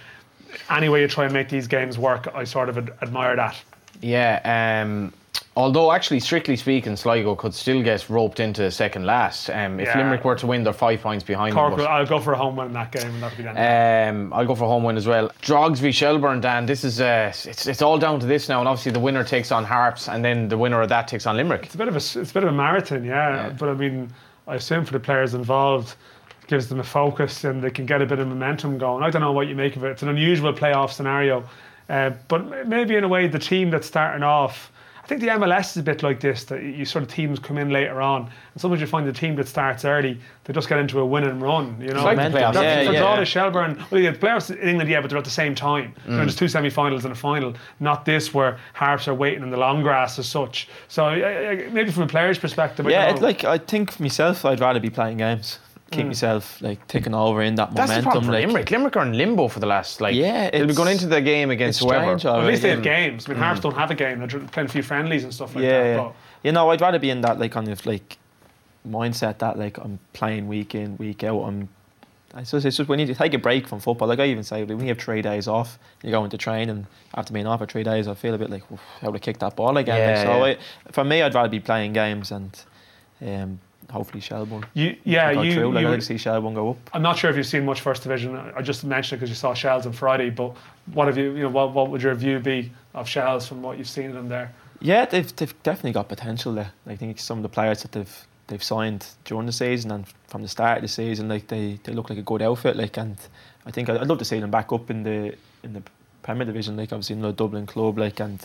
any way you try and make these games work, I sort of admire that. Yeah, although actually strictly speaking Sligo could still get roped into second last if Limerick were to win, they're 5 points behind Cork, them, I'll go for a home win in that game and that'll be done. I'll go for a home win as well. Drogs v Shelbourne, Dan, this is it's all down to this now, and obviously the winner takes on Harps and then the winner of that takes on Limerick. It's a bit of a marathon, yeah. But I mean I assume for the players involved it gives them a focus and they can get a bit of momentum going. I don't know what you make of it. It's an unusual playoff scenario. But maybe in a way the team that's starting off, I think the MLS is a bit like this, that you sort of teams come in later on and sometimes you find the team that starts early, they just get into a win and run, you know. It's like the playoffs. Drogheda, Shelbourne, well, yeah, the playoffs in England, yeah, but they're at the same time. So there's two semi-finals and a final, not this where Harps are waiting in the long grass as such. So maybe from a player's perspective, I think for myself I'd rather be playing games. Keep yourself like ticking over in that momentum. That's the problem for Limerick. Limerick are in limbo for the last they'll be going into the game against whoever. At least they have games. I mean, Harps don't have a game. They're playing a few friendlies and stuff like that. But you know, I'd rather be in that kind of mindset that I'm playing week in, week out. It's just when you take a break from football. Like I even say, when you have 3 days off, you go into train, and after being off for 3 days, I feel a bit like I would have kicked that ball again. For me, I'd rather be playing games and. Hopefully Shelbourne. I'd like to see Shelbourne go up. I'm not sure if you've seen much First Division. I just mentioned it because you saw Shells on Friday. But what have you? You know, what would your view be of Shells from what you've seen of them there? Yeah, they've definitely got potential there. I think some of the players that they've signed during the season and from the start of the season, they look like a good outfit. And I think I'd love to see them back up in the Premier Division. Obviously, no Dublin club. And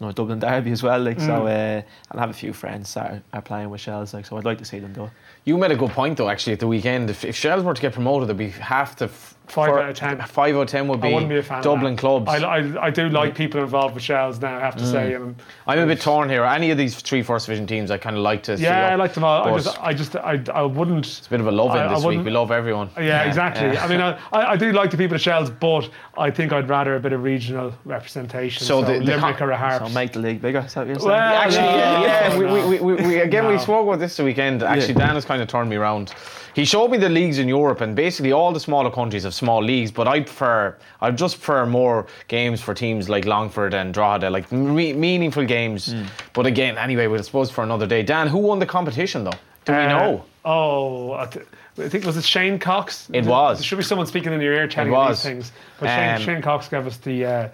no Dublin derby as well, so I'll have a few friends that are playing with Shells, so I'd like to see them do. You made a good point though actually at the weekend. If Shells were to get promoted, there'd be half the 5 out of 10. 5 out of 10 would be Dublin clubs. I do like people involved with Shells now, I have to say. I'm a bit torn here. Any of these three First Division teams, I kind of like to see. Yeah, I like them all. I wouldn't. It's a bit of a love-in this week. We love everyone. Yeah, exactly. Yeah. I mean, I do like the people at Shells, but I think I'd rather a bit of regional representation. So Limerick or a Harps. So make the league bigger. Is that what you're saying? Well, actually, we spoke about this the weekend. Actually, Dan has kind of turned me around. He showed me the leagues in Europe, and basically all the smaller countries have small leagues, but I prefer more games for teams like Longford and Drogheda, meaningful games. But again, anyway, we'll suppose for another day. Dan, who won the competition though? Do we know? I think, was it Shane Cox? It was. There should be someone speaking in your ear telling you these things. But Shane Cox gave us the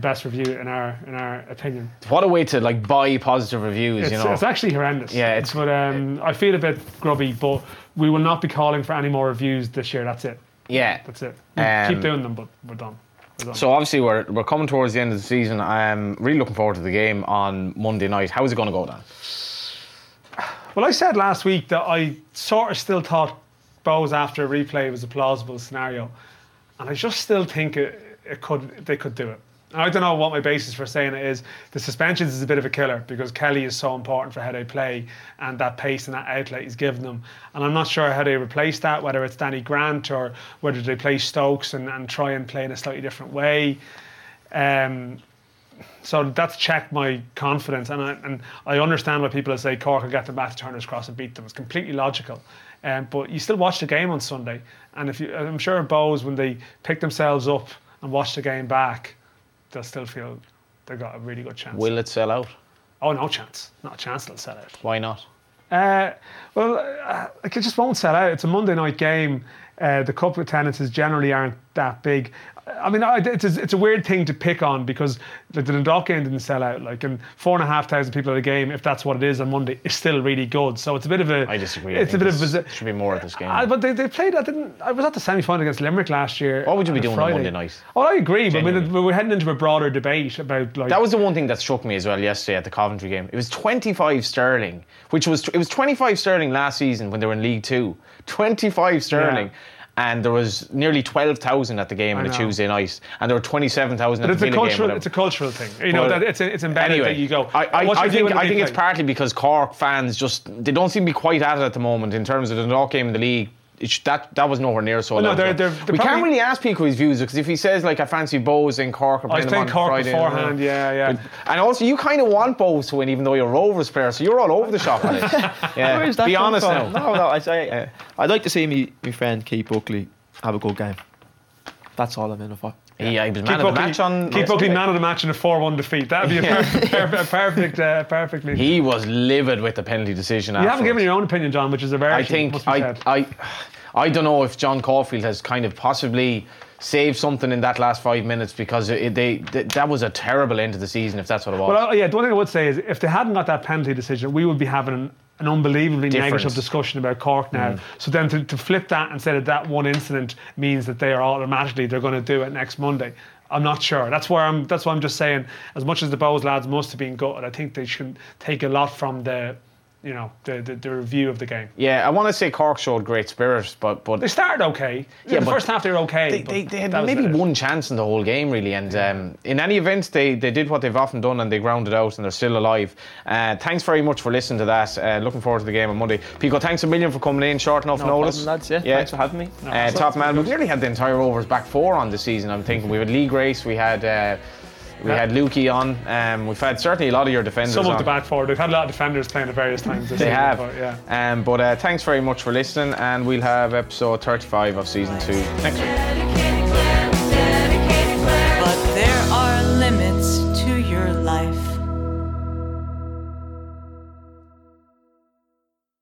best review in our opinion. What a way to buy positive reviews, you know. It's actually horrendous. Yeah, I feel a bit grubby, but we will not be calling for any more reviews this year. That's it. Yeah, that's it. Keep doing them, but we're done. So obviously we're coming towards the end of the season. I'm really looking forward to the game on Monday night. How is it going to go, Dan? Well, I said last week that I sort of still thought Bohs after a replay was a plausible scenario, and I just still think they could do it. I don't know what my basis for saying it is. The suspensions is a bit of a killer because Kelly is so important for how they play and that pace and that outlet he's given them. And I'm not sure how they replace that, whether it's Danny Grant or whether they play Stokes and try and play in a slightly different way. So that's checked my confidence. And I understand why people say Cork will get them back to Turner's Cross and beat them. It's completely logical. But you still watch the game on Sunday. And I'm sure Bohs, when they pick themselves up and watch the game back, they'll still feel they've got a really good chance. Will it sell out? Oh, no chance. Not a chance it'll sell out. Why not? It just won't sell out. It's a Monday night game. The cup attendances generally aren't that big. I mean, it's a weird thing to pick on because the Dundalk game didn't sell out. And 4,500 people at a game, if that's what it is on Monday, is still really good. So it's a bit of a. I disagree. There should be more at this game. But they played. I was at the semi-final against Limerick last year. What would you be doing on Monday night? Oh, I agree. Genuinely. But we're heading into a broader debate about that was the one thing that struck me as well yesterday at the Coventry game. It was 25 sterling, which was it was 25 sterling last season when they were in League Two. 25 sterling. Yeah. And there was nearly 12,000 at the game on a Tuesday night, and there were 27,000 at the Villa game. It's a cultural thing, you know. That it's embedded anyway, that you go. I think it's partly because Cork fans just they don't seem to be quite at it at the moment in terms of the Dundalk game in the league. that was nowhere near so long. We can't really ask Pico his views, because if he says like I fancy Bohs in Cork or playing them on Cork Friday beforehand, and also you kind of want Bohs to win, even though you're a Rovers player, so you're all over the shop on it. Be honest now. I'd like to see my friend Keith Buckley have a good game. That's all I'm in for. Yeah, he was man of the match on. Keith Buckley man of the match in a 4-1 defeat. That'd be a perfect. He was livid with the penalty decision. You haven't given your own opinion, John, which is a very. I don't know if John Caulfield has kind of possibly saved something in that last 5 minutes, because that was a terrible end to the season, if that's what it was. Well, yeah, the one thing I would say is if they hadn't got that penalty decision, we would be having an unbelievably negative discussion about Cork now. So then to flip that and say that one incident means that they are automatically they're going to do it next Monday, I'm not sure. That's why I'm just saying, as much as the Bohs lads must have been gutted, I think they should take a lot from the review of the game. Yeah, I want to say Cork showed great spirit, but they started okay. Yeah, the first half they were okay. They had maybe one chance in the whole game, really. And in any event, they did what they've often done, and they grounded out, and they're still alive. Thanks very much for listening to that. Looking forward to the game on Monday. Pico, thanks a million for coming in short enough notice. Problem, lads, yeah. Thanks for having me. Top man, we've nearly had the entire Rovers back four on this season. I'm thinking we had Lee Grace, we had. We had Lukey on. We've had certainly a lot of your defenders. Some of the back four. We've had a lot of defenders playing at various times. This season. But, yeah. But thanks very much for listening, and we'll have episode 35 of season 2 next week.